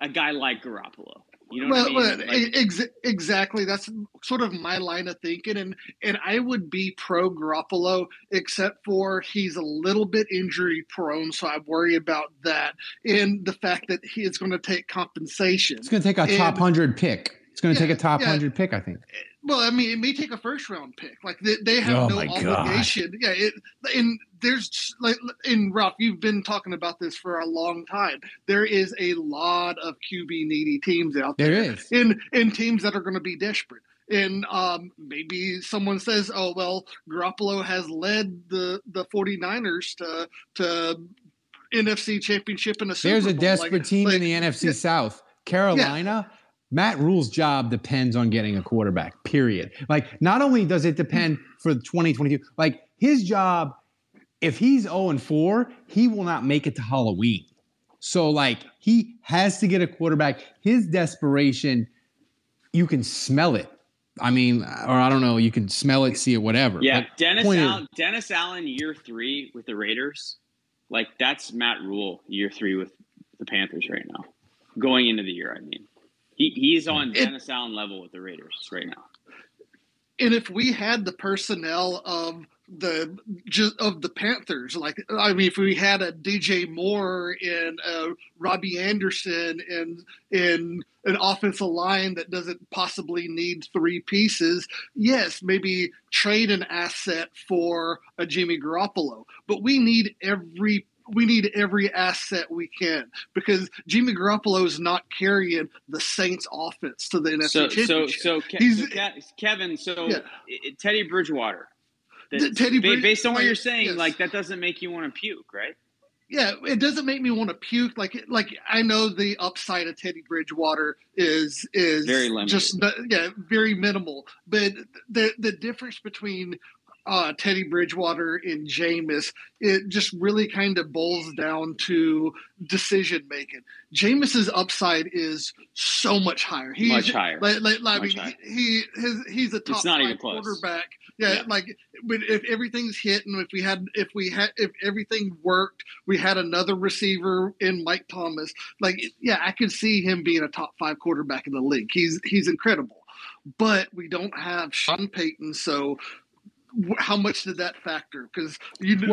a guy like Garoppolo. You know what I mean? Exactly. That's sort of my line of thinking. And I would be pro Garoppolo, except for he's a little bit injury prone. So I worry about that. And the fact that he is going to take compensation. It's going to take a top 100 pick. It's going to take a top 100 pick, I think. Well, I mean, it may take a first-round pick. Like, they have no obligation. God. Yeah, and there's like, and Ralph, you've been talking about this for a long time. There is a lot of QB-needy teams out there. There is. And teams that are going to be desperate. And maybe someone says, oh, well, Garoppolo has led the 49ers to NFC Championship in a Super Bowl. There's a desperate team in the NFC South. Carolina? Yeah. Matt Rule's job depends on getting a quarterback, period. Like, not only does it depend for 2022, like, his job, if he's 0-4, he will not make it to Halloween. So, like, he has to get a quarterback. His desperation, you can smell it. I mean, or I don't know, you can smell it, see it, whatever. Yeah, like, Dennis Allen year 3 with the Raiders, like, that's Matt Rule year 3 with the Panthers right now. Going into the year, I mean. He's on Dennis Allen level with the Raiders right now. And if we had the personnel of the Panthers, like, I mean, if we had a DJ Moore and Robbie Anderson and an offensive line that doesn't possibly need three pieces, yes, maybe trade an asset for a Jimmy Garoppolo. But we need every we need every asset we can, because Jimmy Garoppolo is not carrying the Saints offense to the NFC championship. Teddy Bridgewater. Based on what you're saying, like, that doesn't make you want to puke, right? Yeah, it doesn't make me want to puke. Like I know the upside of Teddy Bridgewater is very limited. Very minimal. But the difference between Teddy Bridgewater and Jameis, it just really kind of boils down to decision making. Jameis's upside is so much higher. He's a top five quarterback. Yeah, but if everything's hitting, if everything worked, we had another receiver in Mike Thomas. I could see him being a top five quarterback in the league. He's incredible, but we don't have Sean Payton, so. How much did that factor? Because that's a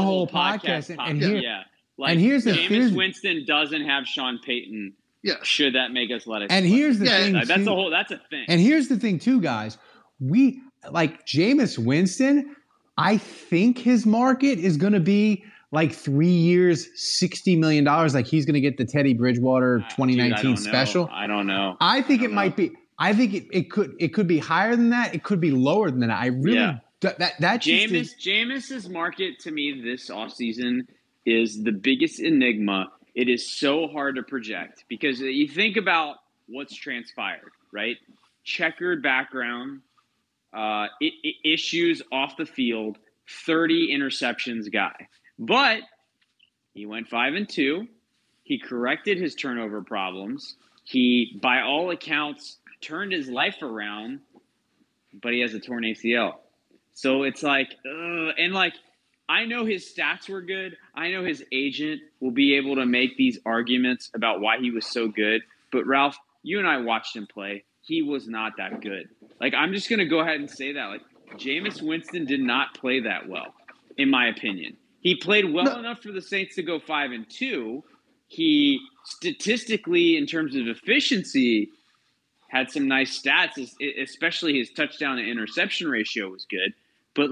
whole podcast. Jameis Winston doesn't have Sean Payton. Yeah, should that make us let it? And here's the thing. That's a thing. And here's the thing too, guys. We like Jameis Winston. I think his market is going to be. Like 3 years, $60 million. Like he's going to get the Teddy Bridgewater 2019 special. I don't know. I think it might be. I think it could be higher than that. It could be lower than that. I really Jameis's market to me this offseason is the biggest enigma. It is so hard to project because you think about what's transpired, right? Checkered background, issues off the field, 30 interceptions guy. But he went 5-2. He corrected his turnover problems. He, by all accounts, turned his life around, but he has a torn ACL. So it's like, I know his stats were good. I know his agent will be able to make these arguments about why he was so good. But Ralph, you and I watched him play. He was not that good. I'm just going to go ahead and say that. Jameis Winston did not play that well, in my opinion. He played enough for the Saints to go 5-2. He statistically, in terms of efficiency, had some nice stats, especially his touchdown to interception ratio was good. But,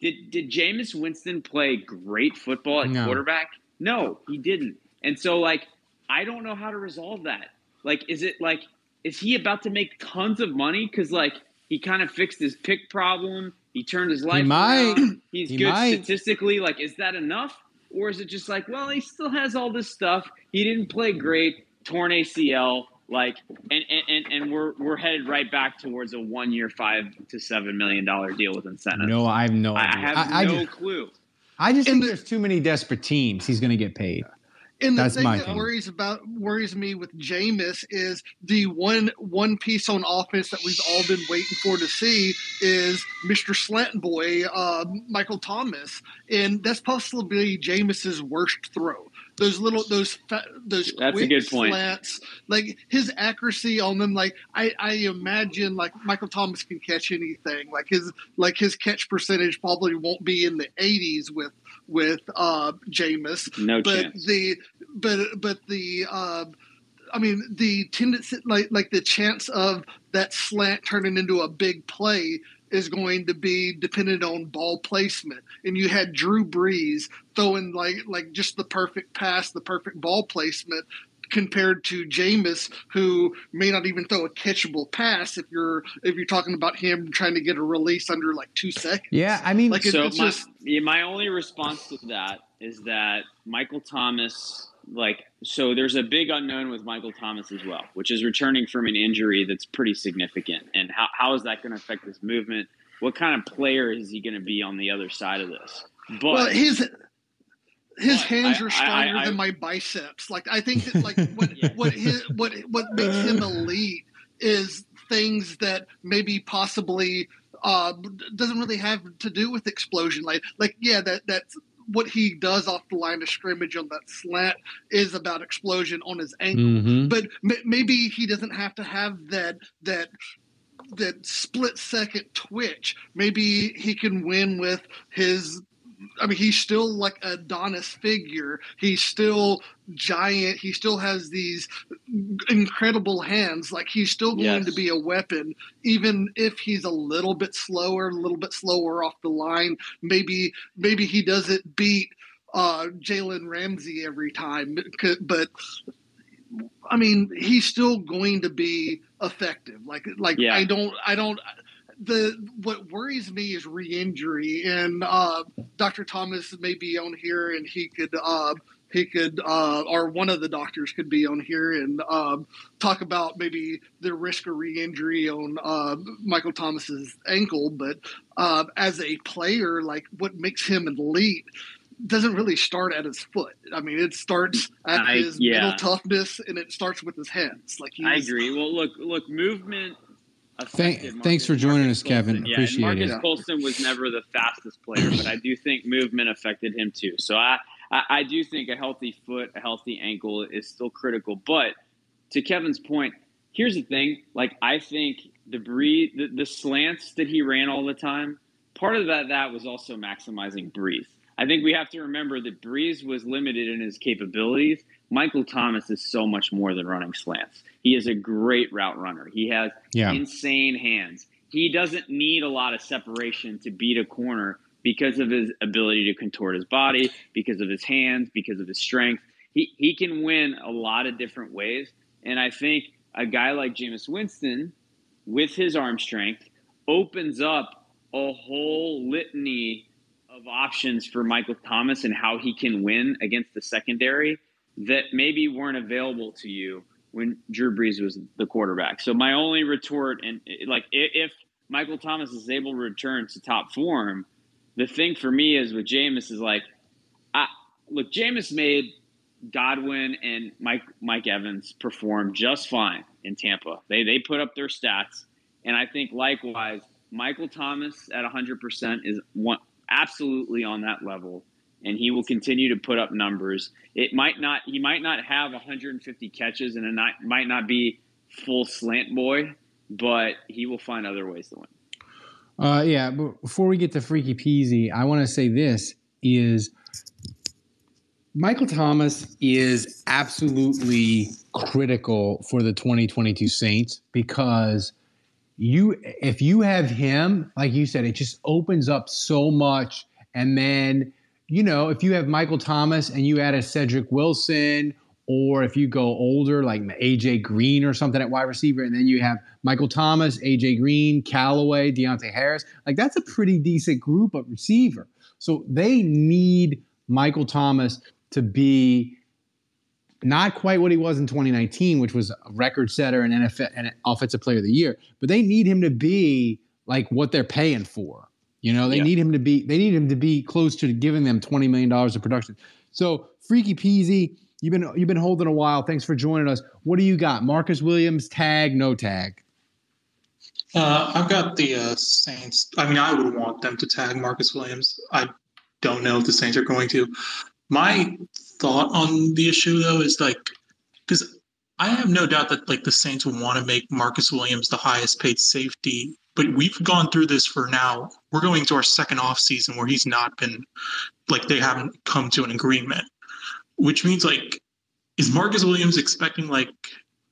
did Jameis Winston play great football at quarterback? No, he didn't. And so, I don't know how to resolve that. Is he about to make tons of money? Because, he kind of fixed his pick problem. He turned his life around. He's good statistically. Is that enough? Or is it just he still has all this stuff. He didn't play great, torn ACL, and we're headed right back towards a 1 year, $5 to $7 million deal with incentives. No, I have no idea. I have no clue. I just think there's too many desperate teams. He's going to get paid. And the thing that worries me with Jameis is the one piece on offense that we've all been waiting for to see is Mr. Slant Boy, Michael Thomas, and that's possibly Jameis's worst throw. Those quick slants, his accuracy on them. I imagine Michael Thomas can catch anything. His catch percentage probably won't be in the 80s with Jameis. No chance. The tendency, the chance of that slant turning into a big play is going to be dependent on ball placement. And you had Drew Brees throwing just the perfect pass, the perfect ball placement, compared to Jameis, who may not even throw a catchable pass if you're talking about him trying to get a release under 2 seconds. Yeah, I mean, my only response to that is that Michael Thomas, there's a big unknown with Michael Thomas as well, which is returning from an injury that's pretty significant. And how is that going to affect this movement? What kind of player is he going to be on the other side of this? But his hands are stronger than my biceps. I think that what makes him elite is things that maybe possibly doesn't really have to do with explosion. That's what he does off the line of scrimmage on that slant is about explosion on his ankle. Mm-hmm. But maybe he doesn't have to have that split second twitch. Maybe he can win with his I mean, he's still like Adonis figure. He's still giant. He still has these incredible hands. Like, he's still going to be a weapon, even if he's a little bit slower off the line. Maybe he doesn't beat Jalen Ramsey every time, but I mean, he's still going to be effective. What worries me is re-injury, and Dr. Thomas may be on here, and or one of the doctors could be on here and talk about maybe the risk of re-injury on Michael Thomas's ankle. But as a player, like, what makes him elite doesn't really start at his foot. I mean, it starts at his mental toughness, and it starts with his hands. Like, I agree. Well, look, movement. Thanks for joining us, Kevin. Yeah, appreciate it. Marcus Colston was never the fastest player, but I do think movement affected him too. So I do think a healthy foot, a healthy ankle is still critical. But to Kevin's point, here's the thing. Like, I think the slants that he ran all the time, part of that was also maximizing Breeze. I think we have to remember that Breeze was limited in his capabilities. Michael Thomas is so much more than running slants. He is a great route runner. He has insane hands. He doesn't need a lot of separation to beat a corner because of his ability to contort his body, because of his hands, because of his strength. He can win a lot of different ways. And I think a guy like Jameis Winston, with his arm strength, opens up a whole litany of options for Michael Thomas and how he can win against the secondary that maybe weren't available to you when Drew Brees was the quarterback. So my only retort, and like, if Michael Thomas is able to return to top form, the thing for me is with Jameis is like, Jameis made Godwin and Mike Evans perform just fine in Tampa. They put up their stats, and I think likewise Michael Thomas at 100% is absolutely on that level. And he will continue to put up numbers. He might not have 150 catches, and might not be full slant boy, but he will find other ways to win. But before we get to Freaky Peasy, I want to say this is Michael Thomas is absolutely critical for the 2022 Saints, because if you have him, like you said, it just opens up so much, and then. You know, if you have Michael Thomas and you add a Cedric Wilson, or if you go older, like A.J. Green or something at wide receiver, and then you have Michael Thomas, A.J. Green, Callaway, Deonte Harris, like, that's a pretty decent group of receiver. So they need Michael Thomas to be not quite what he was in 2019, which was a record setter and NFL and Offensive Player of the Year, but they need him to be like what they're paying for. You know, they need him to be. They need him to be close to giving them $20 million of production. So, Freaky Peasy, you've been holding a while. Thanks for joining us. What do you got, Marcus Williams? Tag? No tag? I've got the Saints. I mean, I would want them to tag Marcus Williams. I don't know if the Saints are going to. My thought on the issue though is like, because I have no doubt that like the Saints want to make Marcus Williams the highest paid safety. But we've gone through this for now. We're going to our second off season where he's not been, like, they haven't come to an agreement, which means, like, is Marcus Williams expecting, like,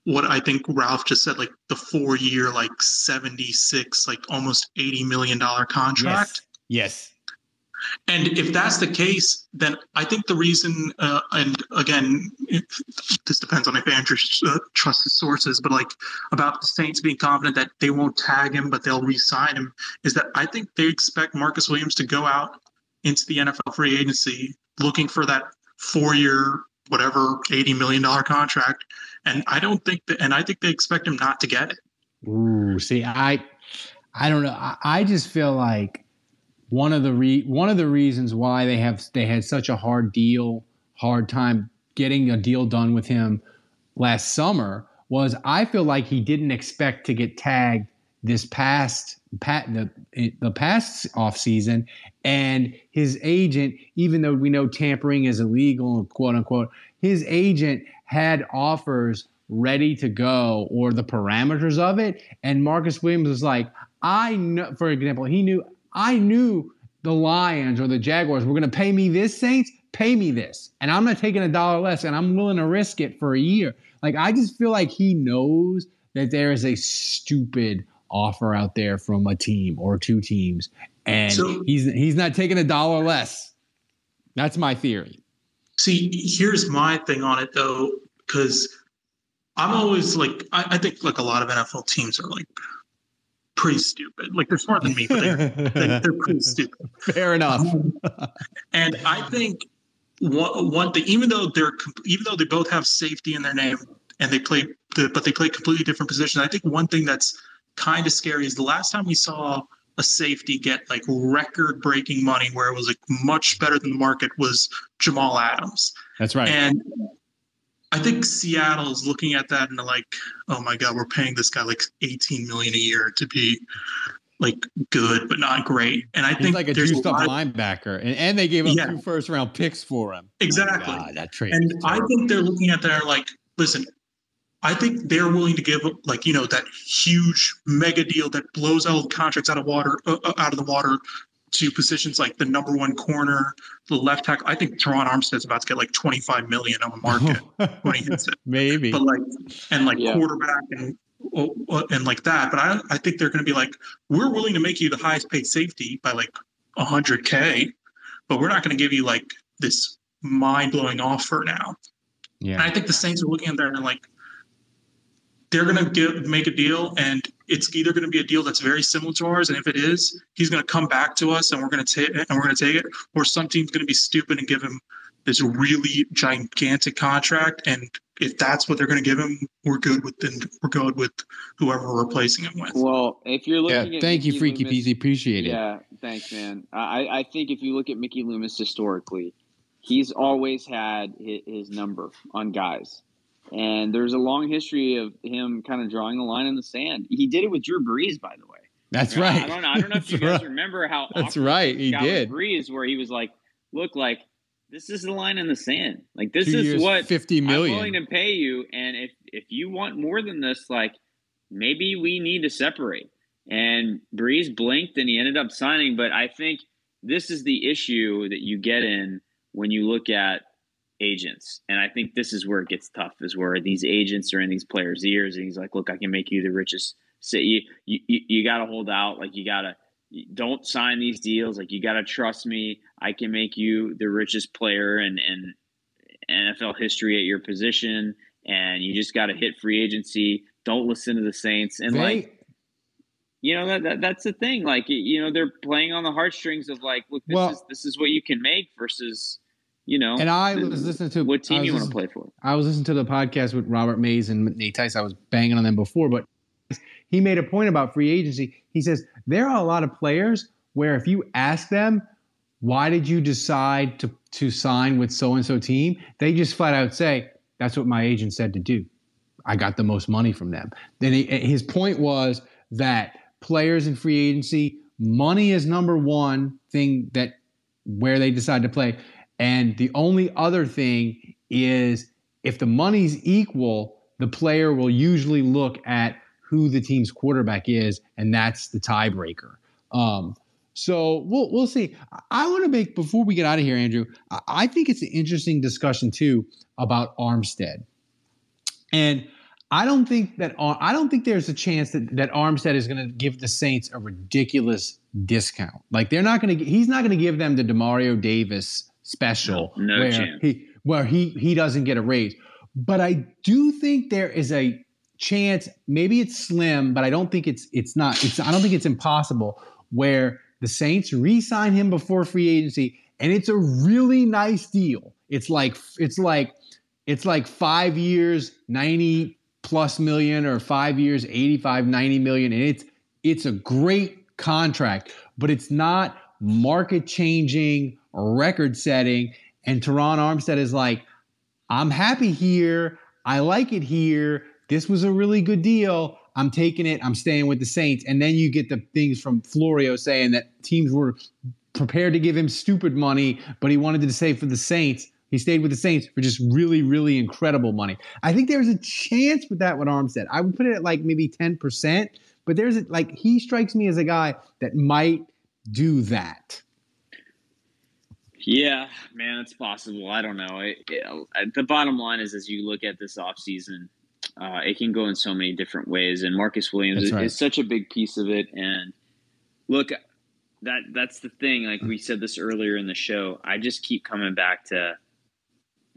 what I think Ralph just said, like the 4-year, like 76, like almost $80 million contract? Yes. And if that's the case, then I think the reason, and again, this depends on if Andrew trusts his sources, but like about the Saints being confident that they won't tag him, but they'll re-sign him, is that I think they expect Marcus Williams to go out into the NFL free agency looking for that 4-year, whatever, $80 million contract. And I think they expect him not to get it. Ooh, see, I don't know. I just feel like, one of the reasons why they had such a hard time getting a deal done with him last summer was I feel like he didn't expect to get tagged this past offseason, and his agent, even though we know tampering is illegal, quote unquote, his agent had offers ready to go or the parameters of it, and Marcus Williams was like, I know, for example, I knew the Lions or the Jaguars were going to pay me this, Saints, pay me this. And I'm not taking a dollar less, and I'm willing to risk it for a year. Like, I just feel like he knows that there is a stupid offer out there from a team or two teams, and so, he's not taking a dollar less. That's my theory. See, here's my thing on it, though, because I'm always like, I think like a lot of NFL teams are like pretty stupid. Like, they're smarter than me, but they're pretty stupid. Fair enough. And I think one thing, even though they both have safety in their name and they play completely different positions, I think one thing that's kind of scary is the last time we saw a safety get like record-breaking money, where it was like much better than the market, was Jamal Adams. That's right. And I think Seattle is looking at that and they're like, oh my God, we're paying this guy like $18 million a year to be like good, but not great. And I think he's like a juiced up linebacker, and they gave up 2 first-round picks for him. Exactly. Oh God, that trade. And I think they're looking at that like, listen, I think they're willing to give up, like, you know, that huge mega deal that blows all contracts out of the water to positions like the number one corner, the left tackle. I think Teron Armstead's about to get like $25 million on the market when he hits it, maybe. But like, and like quarterback and like that. But I think they're going to be like, we're willing to make you the highest paid safety by like $100K, but we're not going to give you like this mind blowing offer now. Yeah, and I think the Saints are looking at there and like, they're going to make a deal, and it's either going to be a deal that's very similar to ours, and if it is, he's going to come back to us, and we're going to take it. Or some team's going to be stupid and give him this really gigantic contract, and if that's what they're going to give him, we're good with whoever we're replacing him with. Well, if you're looking, at thank Mickey you, Freaky Peasy, appreciate it. Yeah, thanks, man. I think if you look at Mickey Loomis historically, he's always had his number on guys. And there's a long history of him kind of drawing the line in the sand. He did it with Drew Brees, by the way. That's right. I don't know if you guys remember how that's right. He did Brees, where he was like, "Look, like this is the line in the sand. Like this is what $50 million I'm willing to pay you. And if you want more than this, like maybe we need to separate." And Brees blinked, and he ended up signing. But I think this is the issue that you get in when you look at agents. And I think this is where it gets tough, is where these agents are in these players' ears, and he's like, "Look, I can make you the richest. So you got to hold out. Like, you got to don't sign these deals. Like, you got to trust me. I can make you the richest player in NFL history at your position, and you just got to hit free agency. Don't listen to the Saints." And right. Like, you know, that's the thing. Like, you know, they're playing on the heartstrings of like, "Look, this is what you can make," versus, you know, and I was listening to what team you want to play for. I was listening to the podcast with Robert Mays and Nate Tice. I was banging on them before, but he made a point about free agency. He says there are a lot of players where if you ask them, "Why did you decide to sign with so-and-so team?" they just flat out say, "That's what my agent said to do. I got the most money from them." Then his point was that players in free agency, money is number one thing that where they decide to play. And the only other thing is, if the money's equal, the player will usually look at who the team's quarterback is, and that's the tiebreaker. So we'll see. I want to make, before we get out of here, Andrew, I think it's an interesting discussion too about Armstead. And I don't think there's a chance that Armstead is going to give the Saints a ridiculous discount. Like, he's not going to give them the DeMario Davis special, no chance. He doesn't get a raise. But I do think there is a chance, maybe it's slim, but I don't think I don't think it's impossible, where the Saints re-sign him before free agency, and it's a really nice deal. It's like 5 years, $90+ million, or 5 years, $85-90 million, and it's a great contract, but it's not market changing, record setting. And Teron Armstead is like, "I'm happy here. I like it here. This was a really good deal. I'm taking it. I'm staying with the Saints." And then you get the things from Florio saying that teams were prepared to give him stupid money, but he wanted to stay for the Saints. He stayed with the Saints for just really, really incredible money. I think there's a chance with that with Armstead. I would put it at like maybe 10%, but he strikes me as a guy that might do that. Yeah, man, it's possible. I don't know. The bottom line is, as you look at this offseason, it can go in so many different ways. And Marcus Williams is such a big piece of it. And look, that's the thing. Like we said this earlier in the show, I just keep coming back to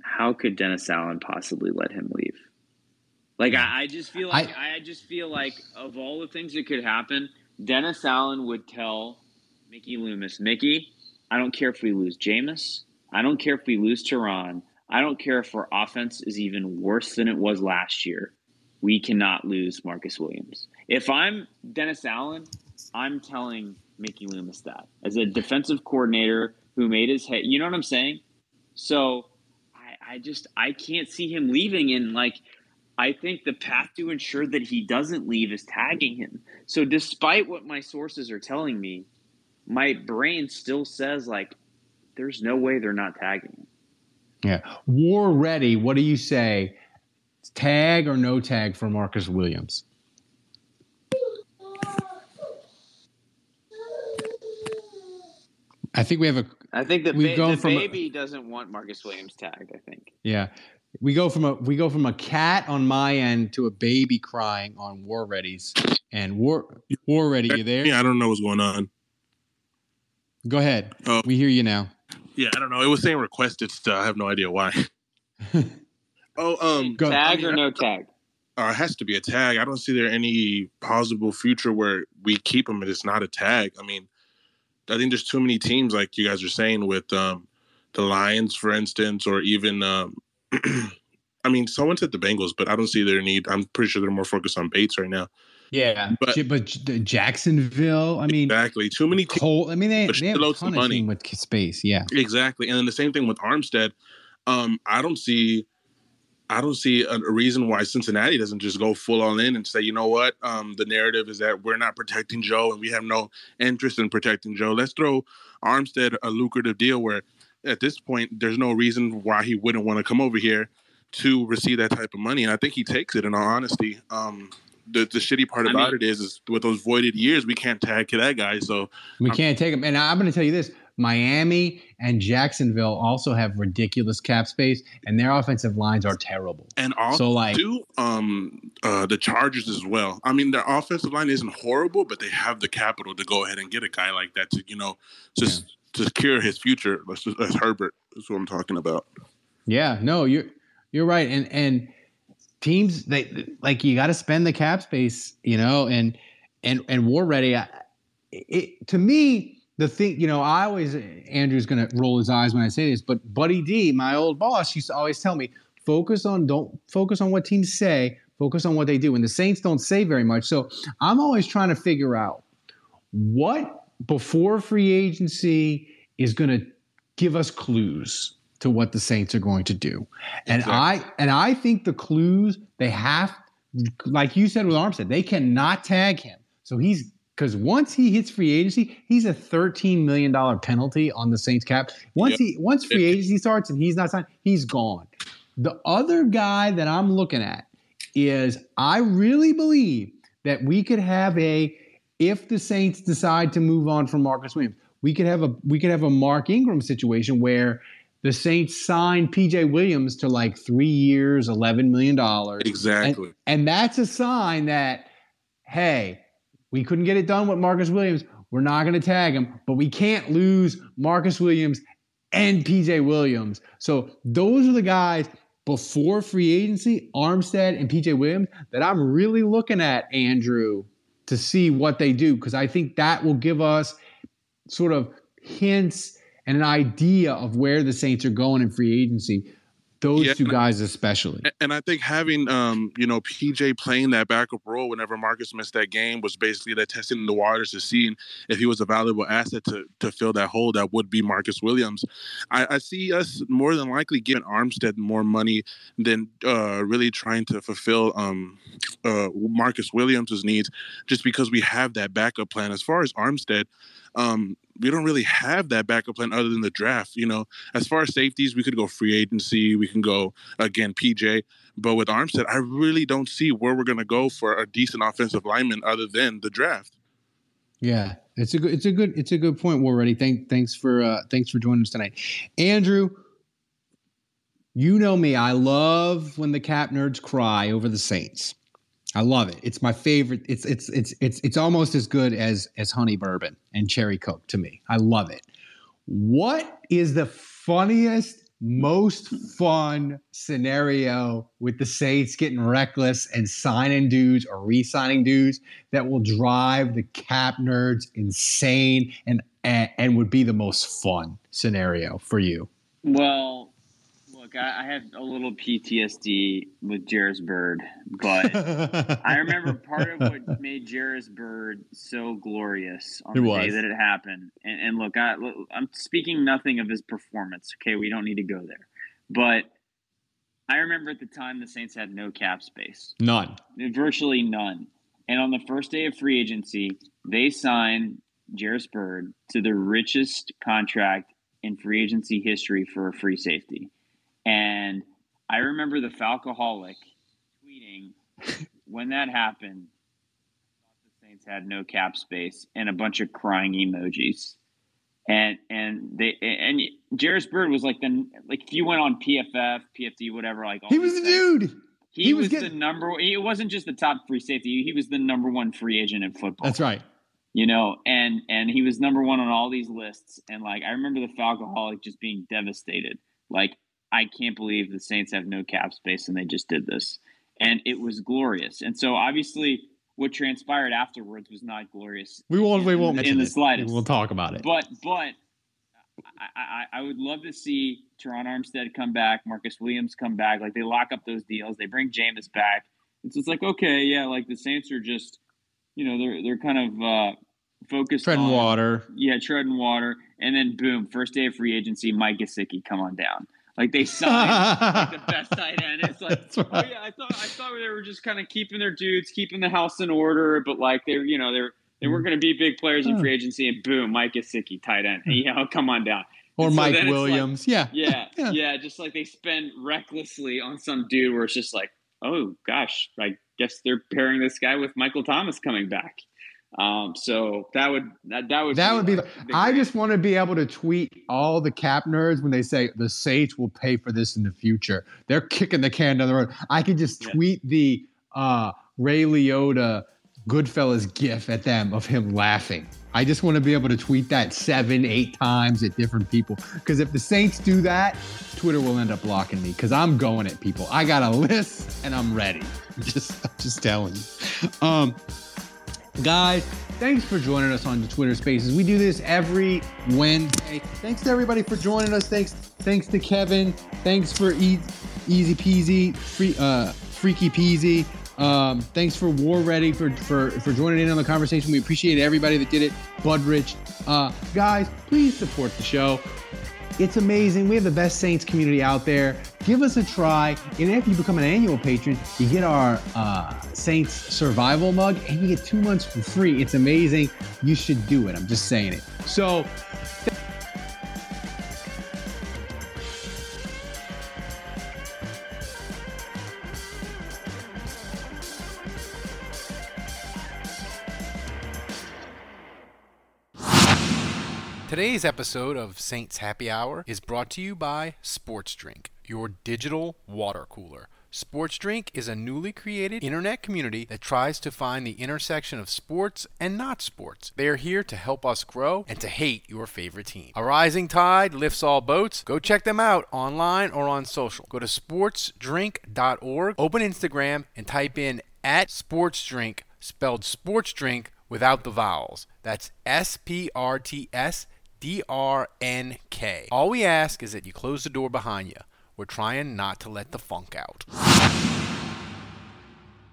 how could Dennis Allen possibly let him leave? Like I just feel like of all the things that could happen, Dennis Allen would tell Mickey Loomis, Mickey, I don't care if we lose Jameis. I don't care if we lose Teron. I don't care if our offense is even worse than it was last year. We cannot lose Marcus Williams. If I'm Dennis Allen, I'm telling Mickey Loomis that as a defensive coordinator who made his head. You know what I'm saying? So I can't see him leaving. And like, I think the path to ensure that he doesn't leave is tagging him. So despite what my sources are telling me, my brain still says, like, there's no way they're not tagging him. Yeah. War ready. What do you say? Tag or no tag for Marcus Williams? I think we have a. I think the baby doesn't want Marcus Williams tagged. I think. Yeah, we go from a cat on my end to a baby crying on War Ready's. And War Ready, you there? Yeah, I don't know what's going on. Go ahead. Oh. We hear you now. Yeah, I don't know. It was saying requested stuff. I have no idea why. Tag or no tag? It has to be a tag. I don't see there any possible future where we keep him and it's not a tag. I mean, I think there's too many teams, like you guys are saying, with the Lions, for instance, or even I mean, someone said the Bengals, but I don't see their need. I'm pretty sure they're more focused on Bates right now. Yeah, but Jacksonville, I mean, exactly. Too many teams. I mean, they have a ton of money with space. Yeah, exactly. And then the same thing with Armstead. I don't see a reason why Cincinnati doesn't just go full all in and say, you know what, the narrative is that we're not protecting Joe and we have no interest in protecting Joe. Let's throw Armstead a lucrative deal where at this point there's no reason why he wouldn't want to come over here to receive that type of money. And I think he takes it, in all honesty. The shitty part about it is with those voided years, we can't tag that guy. So we can't take him. And I'm going to tell you this. Miami and Jacksonville also have ridiculous cap space, and their offensive lines are terrible. And also, the Chargers as well. I mean, their offensive line isn't horrible, but they have the capital to go ahead and get a guy like that to, you know, just secure his future. That's Herbert. That's what I'm talking about. Yeah, no, you're right. And teams, they like, you got to spend the cap space, you know, and War Ready. To me. The thing, you know, I always, Andrew's going to roll his eyes when I say this, but Buddy D, my old boss, used to always tell me, don't focus on what teams say, focus on what they do. And the Saints don't say very much. So I'm always trying to figure out what before free agency is going to give us clues to what the Saints are going to do. And exactly. I think the clues they have, like you said with Armstead, they cannot tag him. So because once he hits free agency, he's a $13 million penalty on the Saints cap. Once free agency starts and he's not signed, he's gone. The other guy that I'm looking at is, I really believe that we could have if the Saints decide to move on from Marcus Williams, we could have a Mark Ingram situation where the Saints signed P.J. Williams to like 3 years, $11 million. Exactly. And that's a sign that, hey, we couldn't get it done with Marcus Williams. We're not going to tag him, but we can't lose Marcus Williams and P.J. Williams. So those are the guys before free agency, Armstead and P.J. Williams, that I'm really looking at, Andrew, to see what they do, because I think that will give us sort of hints and an idea of where the Saints are going in free agency. Those two guys especially. And I think having, you know, PJ playing that backup role whenever Marcus missed that game was basically that testing the waters to see if he was a valuable asset to fill that hole that would be Marcus Williams. I see us more than likely giving Armstead more money than really trying to fulfill Marcus Williams' needs, just because we have that backup plan. As far as Armstead, we don't really have that backup plan other than the draft. You know, as far as safeties, we could go free agency. We can go, again, PJ. But with Armstead, I really don't see where we're going to go for a decent offensive lineman other than the draft. Yeah. It's a good point, Warready. Thanks for joining us tonight, Andrew. You know me. I love when the Cap Nerds cry over the Saints. I love it. It's my favorite. It's almost as good as honey bourbon and cherry Coke to me. I love it. What is the funniest, most fun scenario with the Saints getting reckless and signing dudes or re-signing dudes that will drive the Cap Nerds insane and would be the most fun scenario for you? Well, I have a little PTSD with Jairus Byrd, but I remember part of what made Jairus Byrd so glorious on the day that it happened. And look, I'm speaking nothing of his performance. Okay, we don't need to go there. But I remember at the time the Saints had no cap space. None. Virtually none. And on the first day of free agency, they signed Jairus Byrd to the richest contract in free agency history for a free safety. And I remember the Falcoholic tweeting when that happened, the Saints had no cap space, and a bunch of crying emojis. And Jairus Byrd was like if you went on PFF, PFD, whatever, like all he was the dude. He was the number. It wasn't just the top free safety. He was the number one free agent in football. That's right. You know, and he was number one on all these lists. And like I remember the Falcoholic just being devastated. Like, I can't believe the Saints have no cap space and they just did this. And it was glorious. And so obviously what transpired afterwards was not glorious. We won't mention in the slightest. We'll talk about it. But I would love to see Teron Armstead come back, Marcus Williams come back. Like, they lock up those deals. They bring Jameis back. It's just like, okay, yeah, like the Saints are just, you know, they're kind of focused on treading water. Yeah, treading water. And then boom, first day of free agency, Mike Gesicki, come on down. Like, they signed like the best tight end. It's like, right. Oh yeah, I thought they were just kind of keeping their dudes, keeping the house in order, but like they weren't going to be big players in free agency. And boom, Mike Gesicki, tight end. Hey, yeah, come on down. Or so Mike Williams, like, yeah. Just like they spend recklessly on some dude where it's just like, oh gosh, I guess they're pairing this guy with Michael Thomas coming back. So that would be I just want to be able to tweet all the Cap Nerds when they say the Saints will pay for this in the future. They're kicking the can down the road. I could just tweet the Ray Liotta Goodfellas gif at them of him laughing. I just want to be able to tweet that 7-8 times at different people, because if the Saints do that, Twitter will end up blocking me, because I'm going at people. I got a list and I'm ready. I'm just telling you. Guys, thanks for joining us on the Twitter Spaces. We do this every Wednesday. Thanks to everybody for joining us. Thanks to Kevin. Thanks for Easy Peasy, Freaky Peasy. Thanks for Warready for joining in on the conversation. We appreciate everybody that did it. Budrich. Guys, please support the show. It's amazing. We have the best Saints community out there. Give us a try. And if you become an annual patron, you get our Saints survival mug and you get 2 months for free. It's amazing. You should do it. I'm just saying it. So today's episode of Saints Happy Hour is brought to you by Sports Drink, your digital water cooler. Sports Drink is a newly created internet community that tries to find the intersection of sports and not sports. They are here to help us grow and to hate your favorite team. A rising tide lifts all boats. Go check them out online or on social. Go to sportsdrink.org, open Instagram, and type in @sportsdrink, spelled sports drink without the vowels. That's SPRTS. DRNK. All we ask is that you close the door behind you. We're trying not to let the funk out.